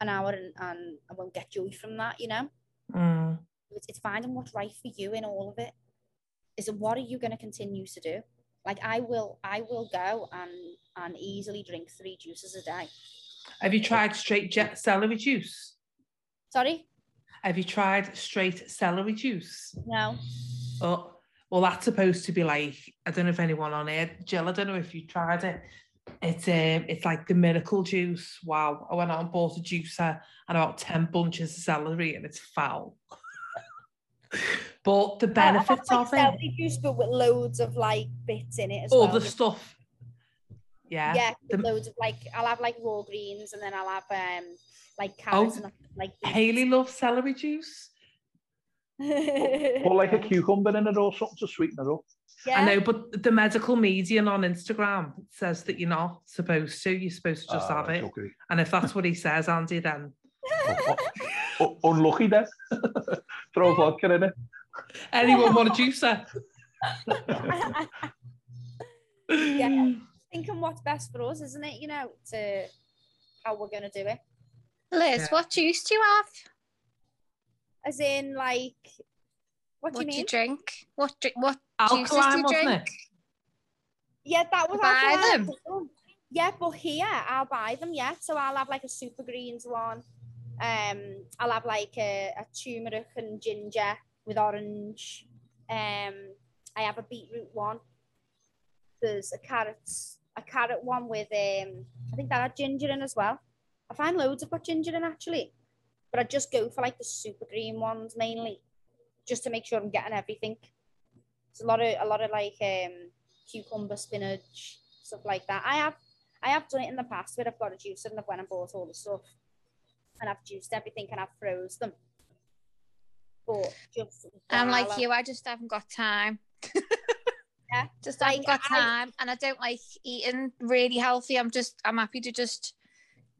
an hour and, and I won't get joy from that, you know. mm. it's, it's finding what's right for you in all of it. Is it, what are you going to continue to do? Like I will I will go and and easily drink three juices a day. Have you tried straight celery juice? Sorry? Have you tried straight celery juice? No. Oh, well, that's supposed to be like, I don't know if anyone on here, Jill, I don't know if you tried it. It's um, it's like the miracle juice. Wow. I went out and bought a juicer and about ten bunches of celery, and it's foul. But the benefits I have, like, of it. Celery juice, but with loads of like bits in it as all well. All the stuff. Yeah. Yeah, the, loads of like, I'll have like raw greens, and then I'll have um like carrots. Oh. And like Hayley loves celery juice. Or like a cucumber in it or something to sweeten it up. Yeah. I know, but the Medical Medium on Instagram says that you're not supposed to. You're supposed to just uh, have it. Okay. And if that's what he says, Andy, then... Unlucky then. Throw vodka in it. Anyone want a juicer? Yeah, thinking what's best for us, isn't it? You know, to how we're going to do it. Liz, yeah. What juice do you have? As in, like, what, what do you mean? You drink? What drink? What Alkaline, juices do you drink? It? Yeah, that was Alkaline. Buy them. Yeah, but here I'll buy them. Yeah, so I'll have like a super greens one. Um, I'll have like a, a turmeric and ginger with orange. Um, I have a beetroot one. There's a carrot, a carrot one with um, I think that had ginger in as well. I find loads have got ginger in actually, but I just go for like the super green ones mainly, just to make sure I'm getting everything. It's a lot of a lot of like um, cucumber, spinach, stuff like that. I have I have done it in the past where I've got a juicer and I've went and bought all the stuff, and I've juiced everything and I've froze them. But just I'm like you, I just haven't got time. Yeah, just like, I haven't got time, I, and I don't like eating really healthy. I'm just, I'm happy to just,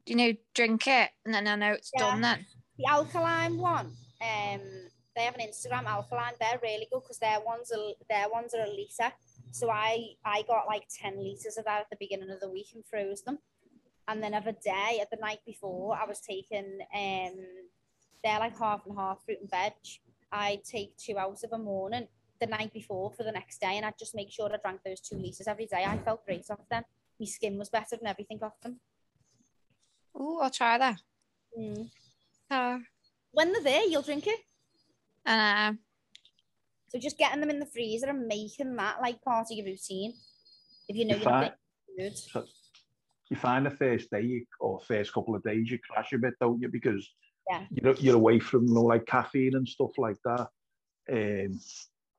you know, drink it, and then I know it's yeah. done. Then the Alkaline one, um, they have an Instagram Alkaline. They're really good because their ones are their ones are a liter. So I I got like ten liters of that at the beginning of the week and froze them, and then every day at the night before I was taking um, they're like half and half fruit and veg. I take two out of a morning. The night before for the next day, and I'd just make sure I drank those two litres every day. I felt great off them. My skin was better and everything off them. Oh, I'll try that. Mm. Uh, when they're there, you'll drink it. Uh, so just getting them in the freezer and making that like part of your routine. If you know you you're find, good. You find the first day or first couple of days you crash a bit, don't you? Because yeah. you're, you're away from, you know, like caffeine and stuff like that. Um,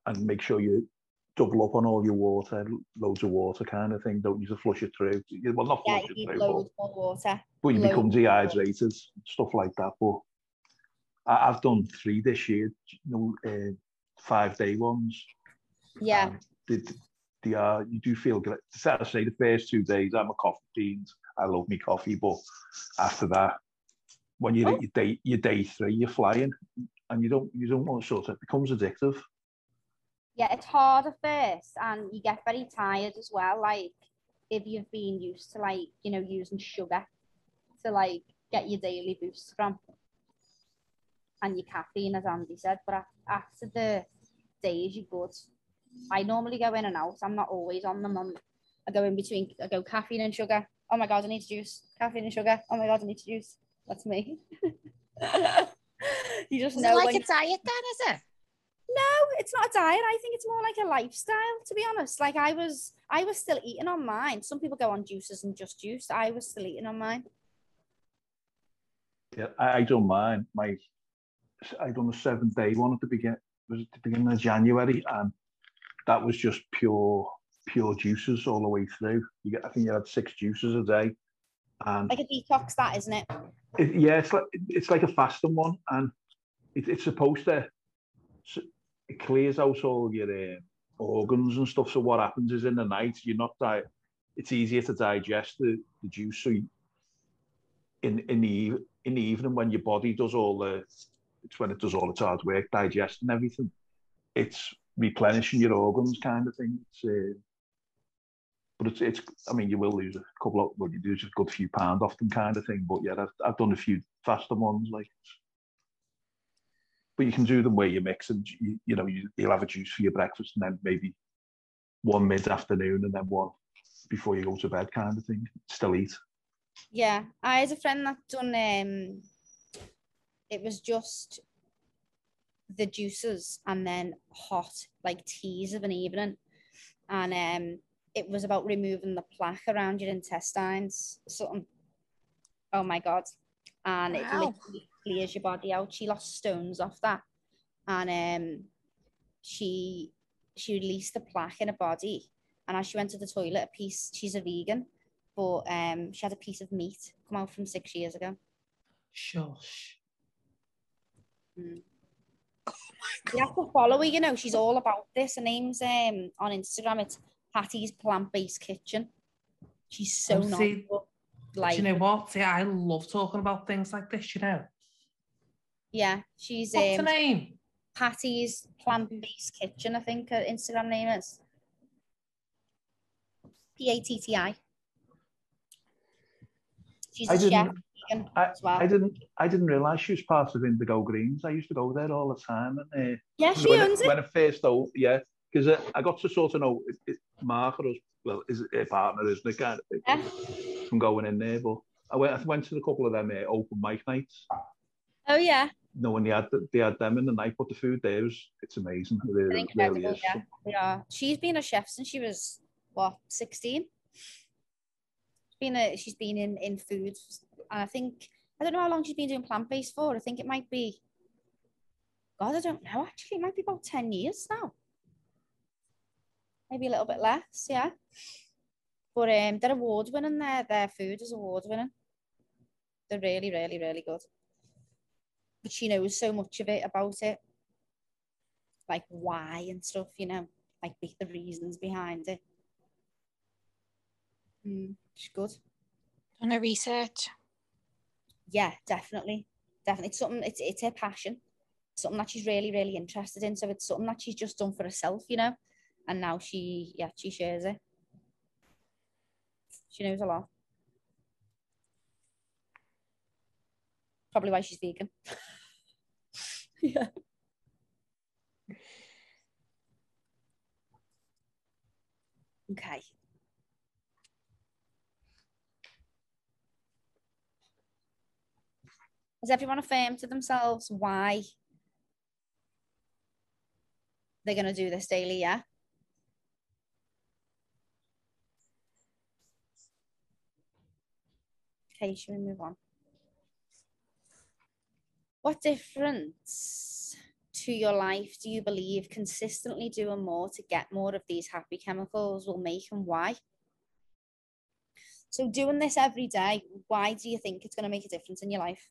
And make sure you double up on all your water, loads of water kind of thing. Don't need to flush it through. Well, not flush yeah, it through, loads but, more water. But you loads become dehydrated, stuff like that. But I, I've done three this year, you know, uh, five-day ones. Yeah. They, they are, you do feel good. I say the first two days, I'm a coffee fiend. I love me coffee. But after that, when you're oh. at your day, your day three, you're flying. And you don't, you don't want to sort of, it becomes addictive. Yeah, it's hard at first, and you get very tired as well. Like, if you've been used to, like, you know, using sugar to, like, get your daily boost from. And your caffeine, as Andy said. But after the days, you're good. I normally go in and out. I'm not always on them. I'm, I go in between. I go caffeine and sugar. Oh, my God, I need to juice. Caffeine and sugar. Oh, my God, I need to juice. That's me. You just know. Is it like a diet then, is it? No, it's not a diet. I think it's more like a lifestyle, to be honest. Like I was, I was still eating on mine. Some people go on juices and just juice. I was still eating on mine. Yeah, I, I don't mind. My, I done a seven day one at the beginning. Was it the beginning of January? And that was just pure, pure juices all the way through. You get, I think you had six juices a day. And like a detox, that isn't it? it yeah, it's like it's like a fasting one, and it, it's supposed to. So it clears out all your uh, organs and stuff. So what happens is in the night, you're not di- it's easier to digest the, the juice. So you, in in the in the evening when your body does all the, it's when it does all its hard work, digesting everything. It's replenishing your organs, kind of thing. It's, uh, but it's it's. I mean, you will lose a couple of, well, you lose a good few pounds off them, kind of thing. But yeah, I've, I've done a few faster ones like. But you can do them where you mix, and you, you know you, you'll have a juice for your breakfast, and then maybe one mid afternoon, and then one before you go to bed, kind of thing. Still eat. Yeah, I had a friend that done. Um, it was just the juices, and then hot like teas of an evening, and um, it was about removing the plaque around your intestines. Something. Oh my God! And wow. it literally clears your body out. She lost stones off that, and um, she she released the plaque in her body. And as she went to the toilet, a piece. She's a vegan, but um, she had a piece of meat come out from six years ago. Shush. Mm. Oh my God! You have to follow her. You know, she's all about this. Her name's um on Instagram. It's Patti's Plant Based Kitchen. She's so knowledgeable. Like, do you know what? Yeah, I love talking about things like this. You know. Yeah, she's What's um, her name? Patti's Plant Based Kitchen, I think her Instagram name is. P A T T I. She's I a chef. I, well. I didn't. I didn't realise she was part of Indigo Greens. I used to go there all the time. And, uh, yeah, she when owns it, it. When I first opened, yeah, because uh, I got to sort of know it, it, Mark or his, well, is her partner, isn't it? Kind of, yeah. From going in there, but I went. I went to a couple of them uh, open mic nights. Oh yeah. No, when they had they had them in the night, but the food there was it's amazing. It really, it really is. Yeah. yeah, she's been a chef since she was what sixteen. Been a, she's been in, in food, and I think, I don't know how long she's been doing plant-based for. I think it might be, God, I don't know, actually, it might be about ten years now. Maybe a little bit less, yeah. But um, they're award-winning, their, their food is award-winning. They're really, really, really good. But she knows so much of it about it, like why and stuff, you know, like the reasons behind it. Mm. She's good. On her research. Yeah, definitely. Definitely. It's something, it's, it's her passion. It's something that she's really, really interested in. So it's something that she's just done for herself, you know. And now she, yeah, she shares it. She knows a lot. Probably why she's vegan. Yeah. Okay. Does everyone affirm to themselves why they're going to do this daily, yeah? Okay, should we move on? What difference to your life do you believe consistently doing more to get more of these happy chemicals will make, and why? So doing this every day, why do you think it's going to make a difference in your life?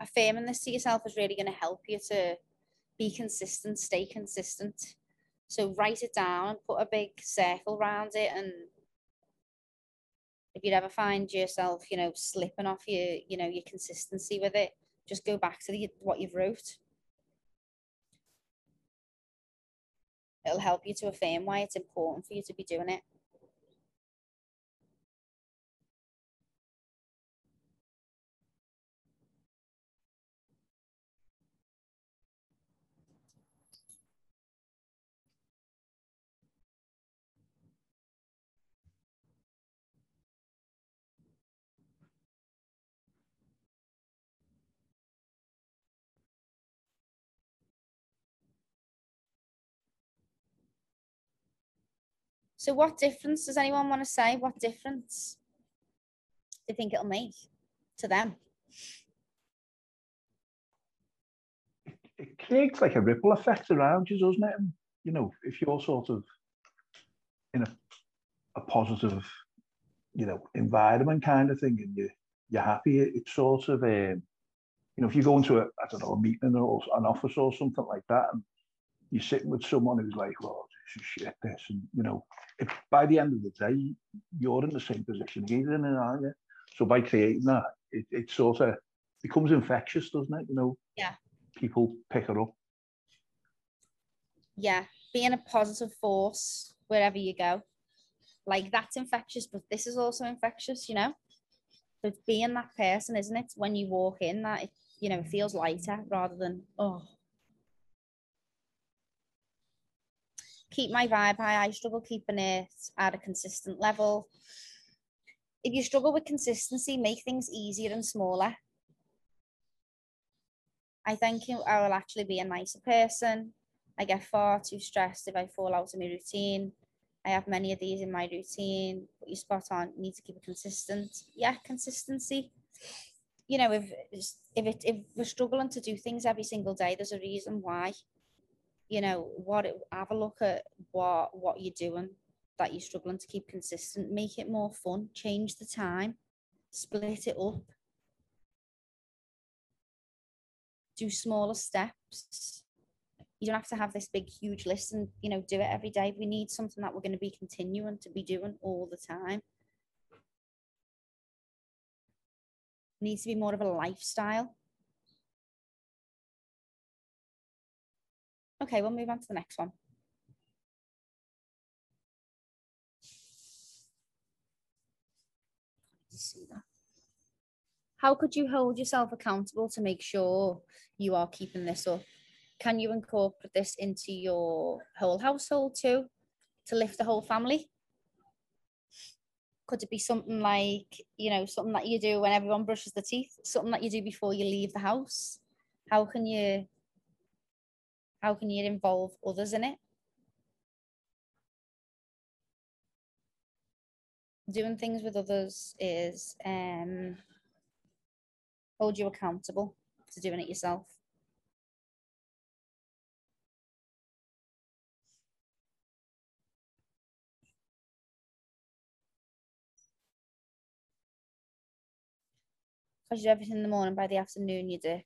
Affirming this to yourself is really going to help you to be consistent, stay consistent. So write it down, put a big circle around it, and if you ever find yourself, you know, slipping off your, you know, your consistency with it, just go back to the, what you've wrote. It'll help you to affirm why it's important for you to be doing it. So what difference does anyone want to say? What difference do you think it'll make to them? It creates like a ripple effect around you, doesn't it? And, you know, if you're sort of in a, a positive, you know, environment kind of thing, and you, you're happy, it's sort of, um, you know, if you go into a, I don't know, a meeting or an office or something like that, and you're sitting with someone who's like, well, shit this, and you know, if by the end of the day you're in the same position he's in, aren't you? So by creating that, it, it sort of becomes infectious, doesn't it? You know, yeah, people pick it up. Yeah, being a positive force wherever you go, like that's infectious, but this is also infectious, you know. So it's being that person, isn't it? When you walk in, that it, you know, it feels lighter rather than oh. Keep my vibe high. I struggle keeping it at a consistent level. If you struggle with consistency, make things easier and smaller. I think I will actually be a nicer person. I get far too stressed if I fall out of my routine. I have many of these in my routine, but you're spot on, you need to keep it consistent. Yeah, consistency. You know, if if, it, if we're struggling to do things every single day, there's a reason why. You know, what it, have a look at what, what you're doing that you're struggling to keep consistent. Make it more fun. Change the time. Split it up. Do smaller steps. You don't have to have this big, huge list and, you know, do it every day. We need something that we're going to be continuing to be doing all the time. It needs to be more of a lifestyle. Okay, we'll move on to the next one. See that. How could you hold yourself accountable to make sure you are keeping this up? Can you incorporate this into your whole household too, to lift the whole family? Could it be something like, you know, something that you do when everyone brushes their teeth, something that you do before you leave the house? How can you, how can you involve others in it? Doing things with others is um, hold you accountable to doing it yourself. I do everything in the morning, by the afternoon you dip.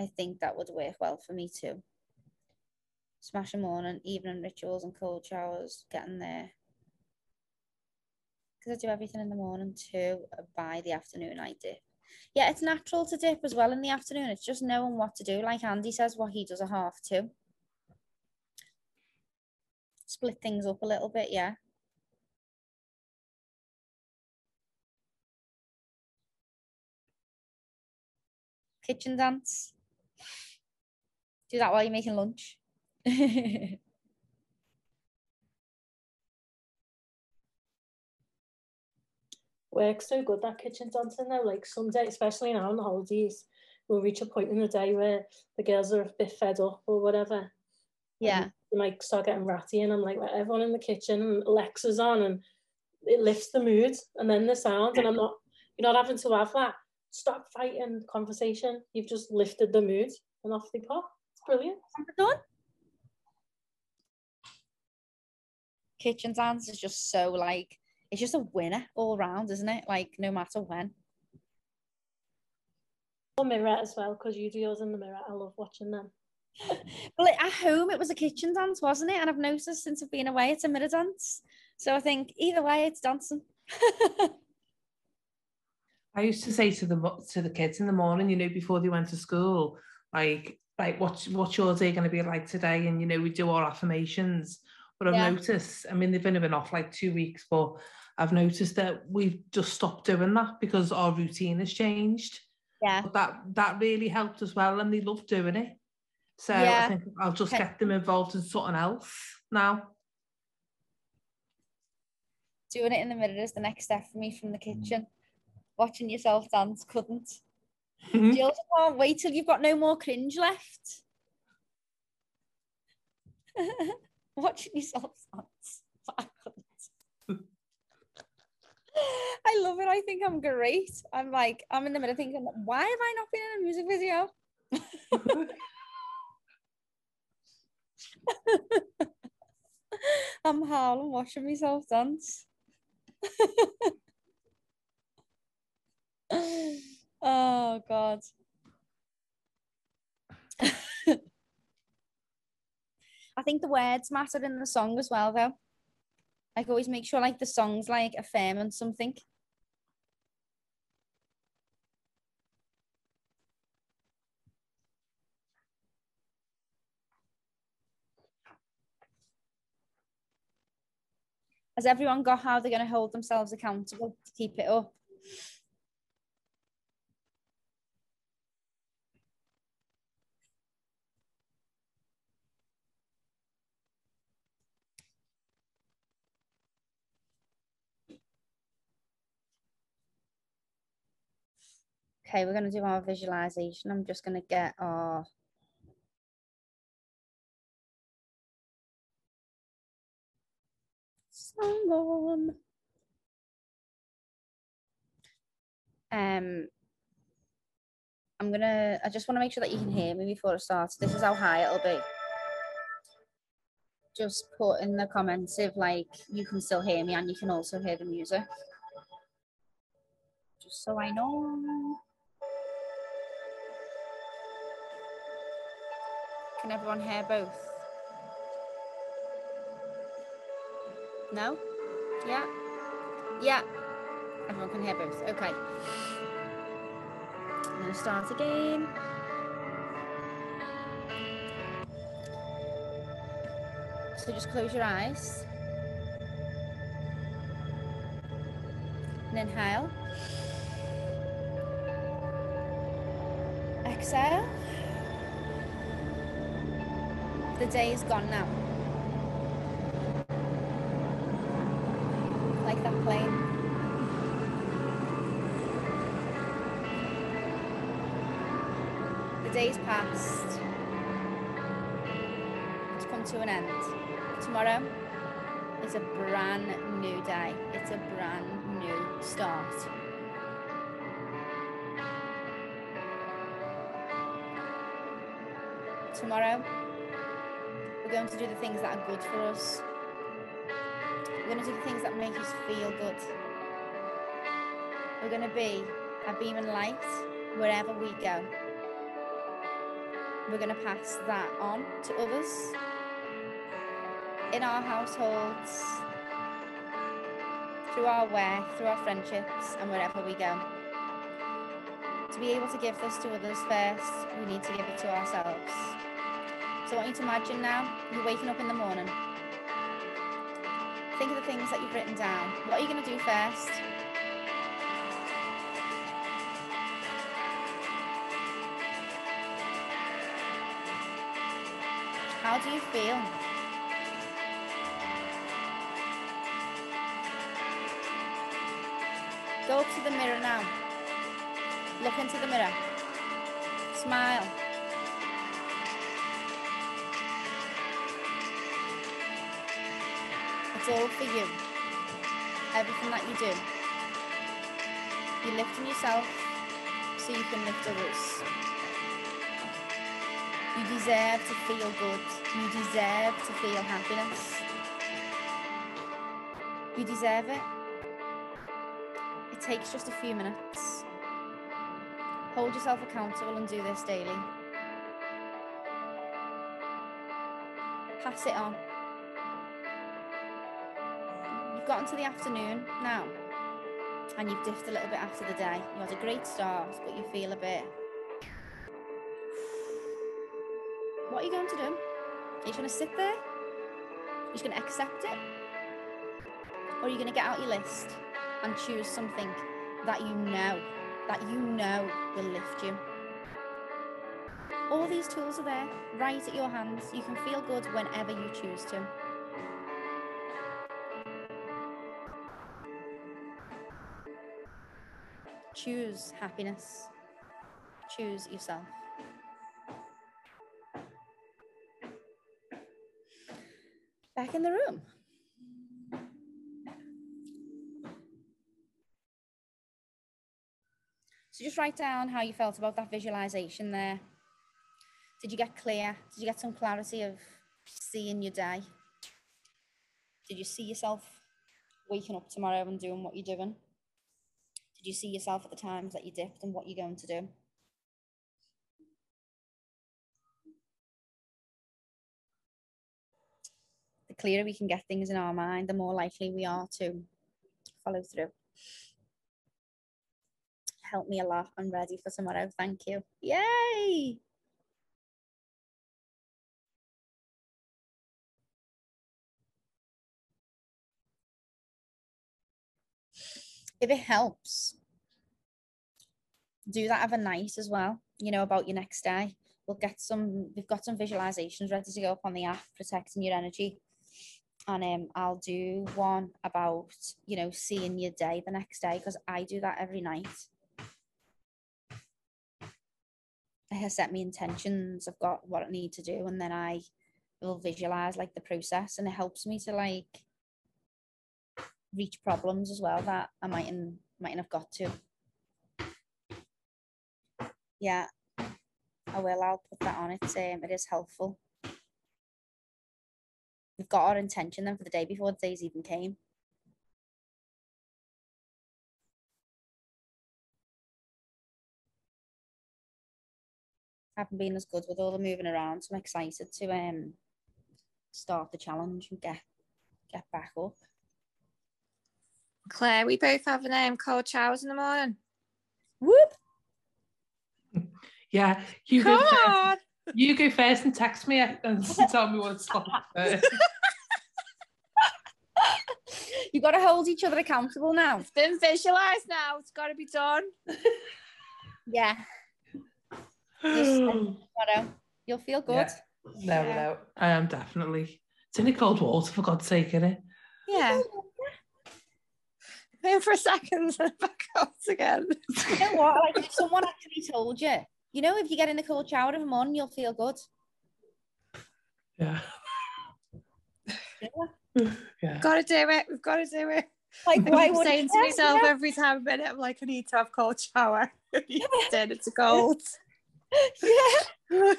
I think that would work well for me too. Smash a morning, evening rituals and cold showers, getting there. Because I do everything in the morning too, by the afternoon I dip. Yeah, it's natural to dip as well in the afternoon. It's just knowing what to do. Like Andy says, what he does at half two. Split things up a little bit, yeah. Kitchen dance. Do that while you're making lunch. Works so good, that kitchen dancing though. Like some day, especially now on the holidays, we'll reach a point in the day where the girls are a bit fed up or whatever. Yeah. And, like, start getting ratty and I'm like, right, everyone in the kitchen and Alexa's on and it lifts the mood and then the sound and I'm not, you're not having to have that. Stop fighting conversation. You've just lifted the mood and off they pop. It's brilliant. Done. Kitchen dance is just so, like, it's just a winner all round, isn't it? Like, no matter when. Or mirror as well, because you do yours in the mirror. I love watching them. Well, at home it was a kitchen dance, wasn't it? And I've noticed since I've been away, it's a mirror dance. So I think either way, it's dancing. I used to say to the to the kids in the morning, you know, before they went to school, like, like what's what's your day going to be like today? And, you know, we do our affirmations. But I've yeah. noticed, I mean, they've only been off like two weeks, but I've noticed that we've just stopped doing that because our routine has changed. Yeah. But that that really helped as well, and they love doing it. So yeah. I think I'll just okay. get them involved in something else now. Doing it in the mirror is the next step for me from the kitchen. Watching yourself dance couldn't. Mm-hmm. You also can't wait till you've got no more cringe left. Watching yourself dance. I couldn't. I love it. I think I'm great. I'm like, I'm in the middle thinking, why have I not been in a music video? I'm howling, watching myself dance. Oh God. I think the words matter in the song as well though. Like, always make sure like the song's like affirming something. Has everyone got how they're going to hold themselves accountable to keep it up? Okay, we're going to do our visualization. I'm just going to get our song on. Um, I'm going to, I just want to make sure that you can hear me before it starts. This is how high it'll be. Just put in the comments if like you can still hear me and you can also hear the music. Just so I know. Can everyone hear both? No? Yeah? Yeah. Everyone can hear both. Okay. I'm going to start again. So just close your eyes. And inhale. Exhale. The day is gone now. Like that plane. The day's passed. It's come to an end. Tomorrow is a brand new day. It's a brand new start. Tomorrow, we're going to do the things that are good for us. We're going to do the things that make us feel good. We're going to be a beaming light wherever we go. We're going to pass that on to others in our households, through our work, through our friendships, and wherever we go. To be able to give this to others first, we need to give it to ourselves. So I want you to imagine now, you're waking up in the morning. Think of the things that you've written down. What are you going to do first? How do you feel? Go up to the mirror now. Look into the mirror. Smile. It's all for you. Everything that you do. You're lifting yourself so you can lift others. You deserve to feel good. You deserve to feel happiness. You deserve it. It takes just a few minutes. Hold yourself accountable and do this daily. Pass it on. You've got into the afternoon now, and you've diffed a little bit after the day. You had a great start, but you feel a bit. What are you going to do? Are you going to sit there? Are you just going to accept it? Or are you going to get out your list and choose something that you know that you know will lift you? All these tools are there, right at your hands. You can feel good whenever you choose to. Choose happiness. Choose yourself. Back in the room. So just write down how you felt about that visualization there. Did you get clear? Did you get some clarity of seeing your day? Did you see yourself waking up tomorrow and doing what you're doing? Did you see yourself at the times that you dipped and what you're going to do? The clearer we can get things in our mind, the more likely we are to follow through. Help me a lot. I'm ready for tomorrow. Thank you. Yay! If it helps, do that every night as well, you know, about your next day. We'll get some, we've got some visualizations ready to go up on the app, protecting your energy. And um, I'll do one about, you know, seeing your day the next day, because I do that every night. I set my intentions of got what I need to do, and then I will visualize like the process, and it helps me to like reach problems as well that I mightn't mightn't have got to. Yeah, I will. I'll put that on it. Um, it is helpful. We've got our intention then for the day before the days even came. I haven't been as good with all the moving around, so I'm excited to um start the challenge and get get back up. Claire, we both have an um, cold showers in the morning. Whoop. Yeah, you go first. You go first and text me and tell me what's on. You got to hold each other accountable now. It's been visualised now. It's got to be done. Yeah. Just, you'll feel good. Yeah. No, yeah. No, I am definitely. It's in the cold water, for God's sake, isn't it? Yeah. In for a second and back out again. You know what? Like, if someone actually told you, you know, if you get in a cold shower in the morning, you'll feel good. Yeah. Yeah. Yeah. Gotta do it. We've got to do it. Like, why I'm saying to myself yeah. every time a minute, I'm like, I need to have a cold shower. Instead, it's cold. Yeah.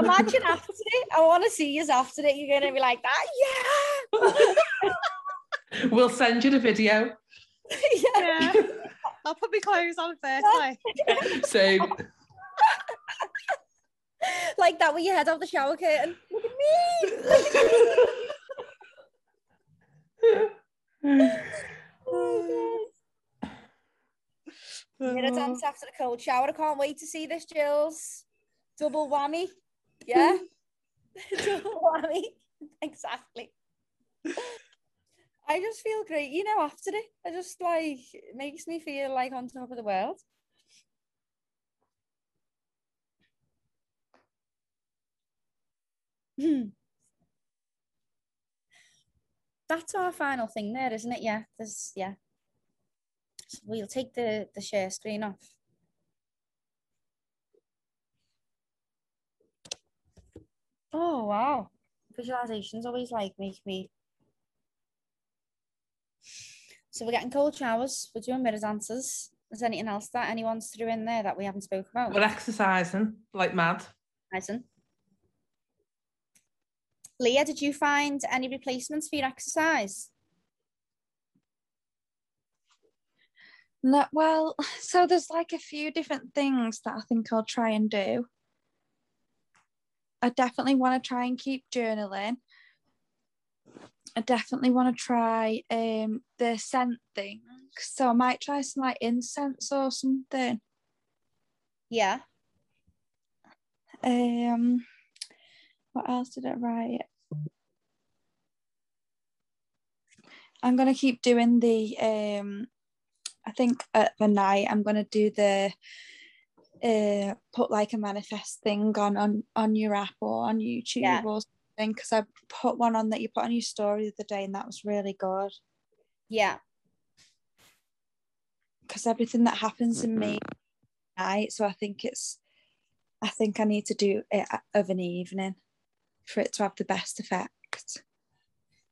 Imagine after it. I want to see you after it. You're gonna be like that. Yeah. We'll send you the video. Yeah. Yeah, I'll put my clothes on first. Like. Same. Like that with your head off the shower curtain. Look at me. Look at me. Oh, God. I'm gonna dance after the cold shower. I can't wait to see this, Jill's double whammy. Yeah, double whammy. Exactly. I just feel great, you know, after it. I just like, it makes me feel like on top of the world. That's our final thing there, isn't it? Yeah, there's, yeah. So we'll take the, the share screen off. Oh, wow. Visualizations always like make me. So we're getting cold showers, we're doing mirror dances. Is there anything else that anyone's threw in there that we haven't spoken about? We're exercising like mad. Exercising. Leah, did you find any replacements for your exercise? No, well, so there's like a few different things that I think I'll try and do. I definitely want to try and keep journaling. I definitely want to try um the scent thing, so I might try some like incense or something. Yeah. Um, what else did I write? I'm gonna keep doing the um. I think at the night I'm gonna do the uh put like a manifest thing on on on your app or on YouTube yeah. or. Because I put one on that you put on your story the other day and that was really good. Yeah, because everything that happens in me night, so I think it's I think I need to do it of an evening for it to have the best effect.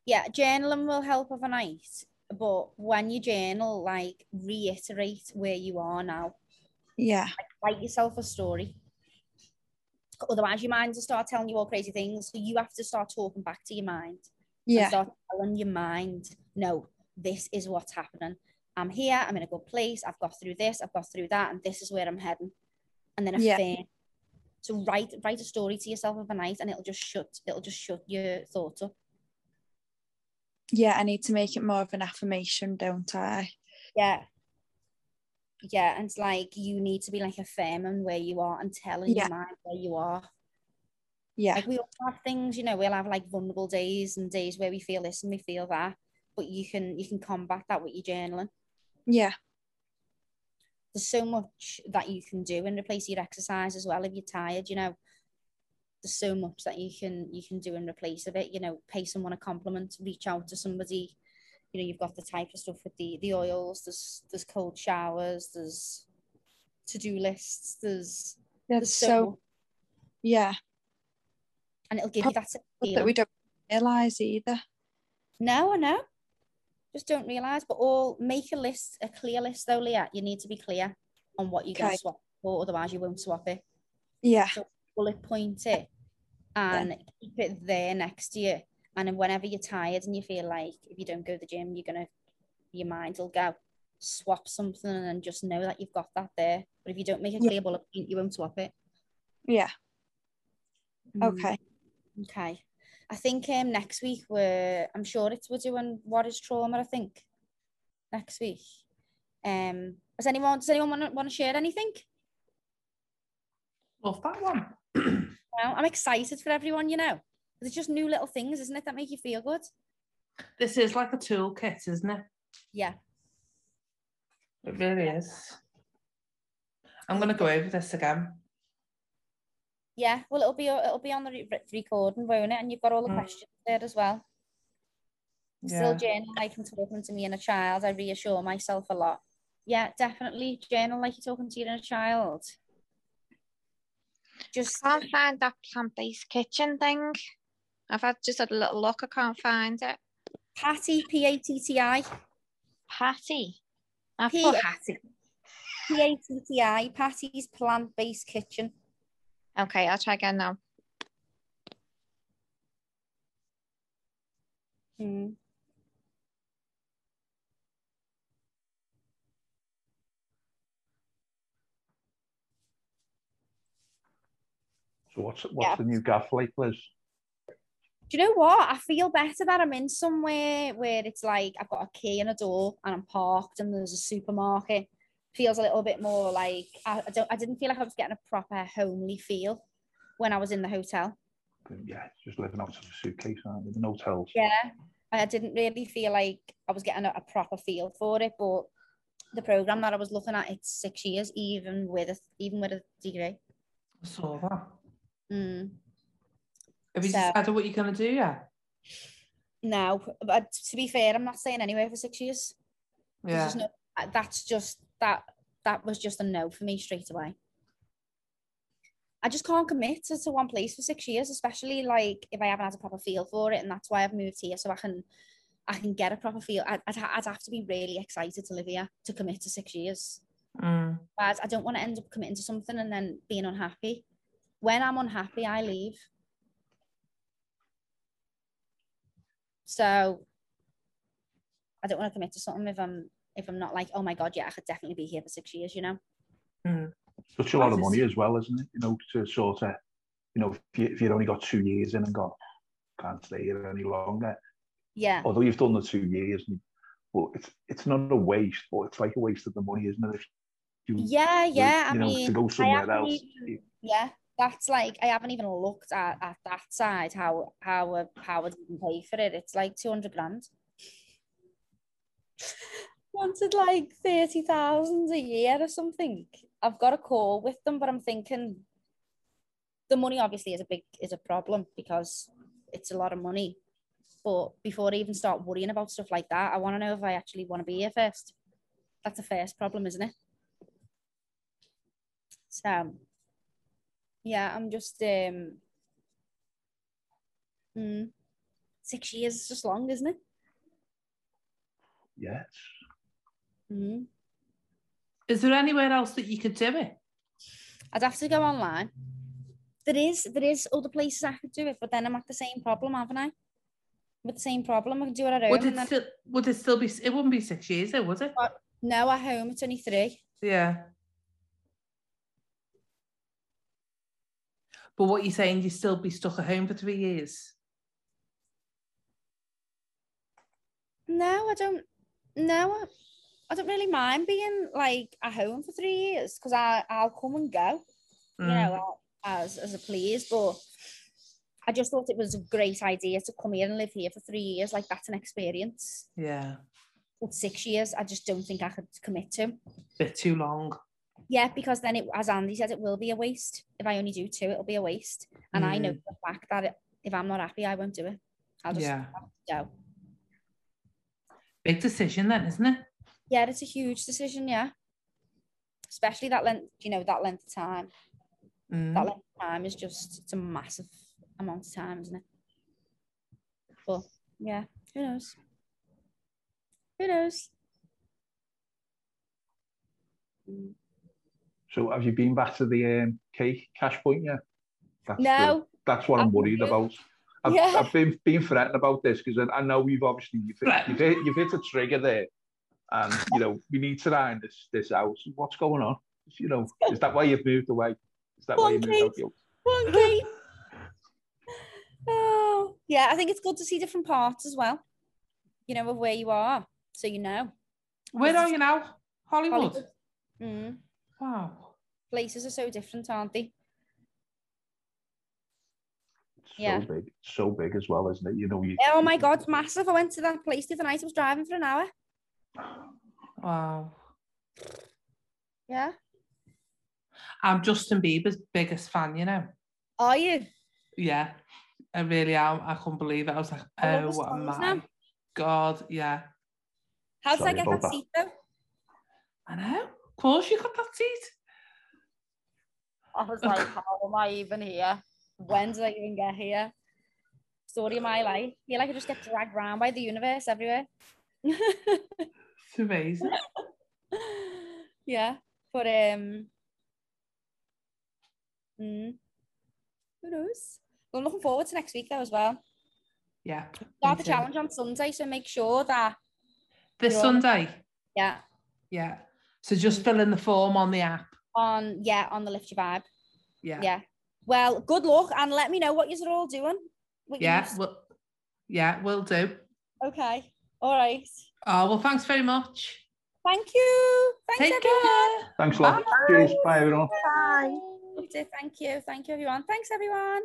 Yeah, journaling will help of a night, but when you journal, like reiterate where you are now. Yeah, like, write yourself a story. Otherwise, your mind will start telling you all crazy things. So you have to start talking back to your mind. Yeah. And start telling your mind, no, this is what's happening. I'm here. I'm in a good place. I've got through this. I've got through that. And this is where I'm heading. And then yeah. affirm. So write write a story to yourself overnight, and it'll just shut it'll just shut your thoughts up. Yeah, I need to make it more of an affirmation, don't I? Yeah. Yeah, and it's like you need to be like affirming where you are and telling yeah. your mind where you are. Yeah. Like we all have things, you know, we'll have like vulnerable days and days where we feel this and we feel that, but you can you can combat that with your journaling. Yeah. There's so much that you can do in replace your exercise as well. If you're tired, you know, there's so much that you can you can do in replace of it. You know, pay someone a compliment, reach out to somebody. You know, you've got the type of stuff with the, the oils, there's, there's cold showers, there's to-do lists, there's That's so, so yeah. And it'll give Probably you that that we don't realise either. No, I know. Just don't realise. But all make a list, a clear list though, Leah. You need to be clear on what you're okay. going to swap for, otherwise you won't swap it. Yeah. So bullet point it and yeah. keep it there next to you. And then whenever you're tired and you feel like if you don't go to the gym, you're gonna your mind will go. Swap something and just know that you've got that there. But if you don't make a clear yeah. bullet point, you won't swap it. Yeah. Okay. Mm. Okay. I think um next week we're I'm sure it's we're doing what is trauma, I think. Next week. Um does anyone does anyone want to want to share anything? Love that one. Well, I'm excited for everyone, you know. It's just new little things, isn't it, that make you feel good? This is like a toolkit, isn't it? Yeah. It really yeah. is. I'm going to go over this again. Yeah, well, it'll be it'll be on the re recording, won't it? And you've got all the mm. questions there as well. Yeah. Still journal like I'm talking to me and a child. I reassure myself a lot. Yeah, definitely journal like you're talking to you and a child. Just I can't find that plant-based kitchen thing. I've had just had a little look. I can't find it. Patty, P A T T I. Patty. I've P- put Patty. P A T T I, Patti's Plant Based Kitchen. Okay, I'll try again now. Hmm. So what's what's yeah. the new gaff like, Liz? Do you know what? I feel better that I'm in somewhere where it's like I've got a key and a door and I'm parked and there's a supermarket. Feels a little bit more like I, I don't. I didn't feel like I was getting a proper homely feel when I was in the hotel. Yeah, it's just living out of a suitcase, aren't you? In hotels. Yeah, I didn't really feel like I was getting a, a proper feel for it. But the program that I was looking at, it's six years, even with a, even with a degree. I saw that. Mm. Have you so, decided what you're going to do yet? No, but to be fair, I'm not staying anywhere for six years. Yeah. Just no, that's just, that that was just a no for me straight away. I just can't commit to, to one place for six years, especially like if I haven't had a proper feel for it, and that's why I've moved here, so I can I can get a proper feel. I'd, I'd, I'd have to be really excited to live here to commit to six years. Mm. But I don't want to end up committing to something and then being unhappy. When I'm unhappy, I leave. So I don't want to commit to something if I'm if I'm not like, oh my God, yeah, I could definitely be here for six years, you know. Mm. Such a lot of money as well, isn't it? You know, to sort of, you know, if, you, if you'd only got two years in and gone, can't stay here any longer. Yeah. Although you've done the two years, and, well, it's it's not a waste, but it's like a waste of the money, isn't it? If you, yeah, yeah. You I know, mean, to go somewhere else. Even, yeah, that's like I haven't even looked at, at that side how how how I didn't pay for it. It's like two hundred grand. Wanted like thirty thousand a year or something. I've got a call with them, but I'm thinking the money obviously is a big is a problem because it's a lot of money. But before I even start worrying about stuff like that, I want to know if I actually want to be here first. That's the first problem, isn't it? So yeah, I'm just um mm, six years is just long, isn't it? Yes. Mm-hmm. Is there anywhere else that you could do it? I'd have to go online. There is, there is other places I could do it, but then I'm at the same problem, haven't I? With the same problem, I could do it at home. Would it, then... still, would it still be? It wouldn't be six years, though, would it? But no, at home it's only three. Yeah. But what you're saying, you still be stuck at home for three years? No, I don't. No. I... I don't really mind being like at home for three years because I I'll come and go, you mm. know, as as I please. But I just thought it was a great idea to come here and live here for three years. Like that's an experience. Yeah. But six years, I just don't think I could commit to. Bit too long. Yeah, because then it, as Andy said, it will be a waste. If I only do two, it'll be a waste. And mm. I know the fact that it, if I'm not happy, I won't do it. I'll just yeah. go. Big decision then, isn't it? Yeah, it's a huge decision, yeah. Especially that length, you know, that length of time. Mm. That length of time is just, it's a massive amount of time, isn't it? But yeah, who knows? Who knows? Mm. So have you been back to the um, cake cash point yet? That's no. The, that's what I'm, I'm worried good. about. I've, yeah. I've been, been threatened about this because I, I know we've obviously, you've hit, you've, hit, you've hit a trigger there. And, you know, we need to iron this this out. What's going on? You know, is that why you've moved away? Is that why you moved away? One game. Oh, yeah, I think it's good to see different parts as well, you know, of where you are. So, you know. Where are you now? Hollywood. Hollywood. Mm. Wow. Places are so different, aren't they? So yeah. big, so big as well, isn't it? You know, you, oh my God, it's massive. I went to that place the other night. I was driving for an hour. Wow. Yeah. I'm Justin Bieber's biggest fan, you know. Are you? Yeah, I really am. I couldn't believe it. I was like, oh, what a man. God, yeah. How did I get that seat though? I know. Of course, you got that seat. I was like, how am I even here? When did I even get here? Story of my life. I feel like I just get dragged around by the universe everywhere. It's amazing. Yeah, but um, mm, who knows? Well, I'm looking forward to next week though as well. Yeah. Start the challenge on Sunday, so make sure that this Sunday. Yeah. Yeah. So just fill in the form on the app. On yeah, on the Lift Your Vibe. Yeah. Yeah. Well, good luck, and let me know what you're all doing. What yeah. Well, yeah, we'll do. Okay. All right. Oh, well, thanks very much. Thank you. Thanks, Take everyone. Care. Thanks a lot. Bye. Cheers. Bye, everyone. Bye. Thank you. Thank you, everyone. Thanks, everyone.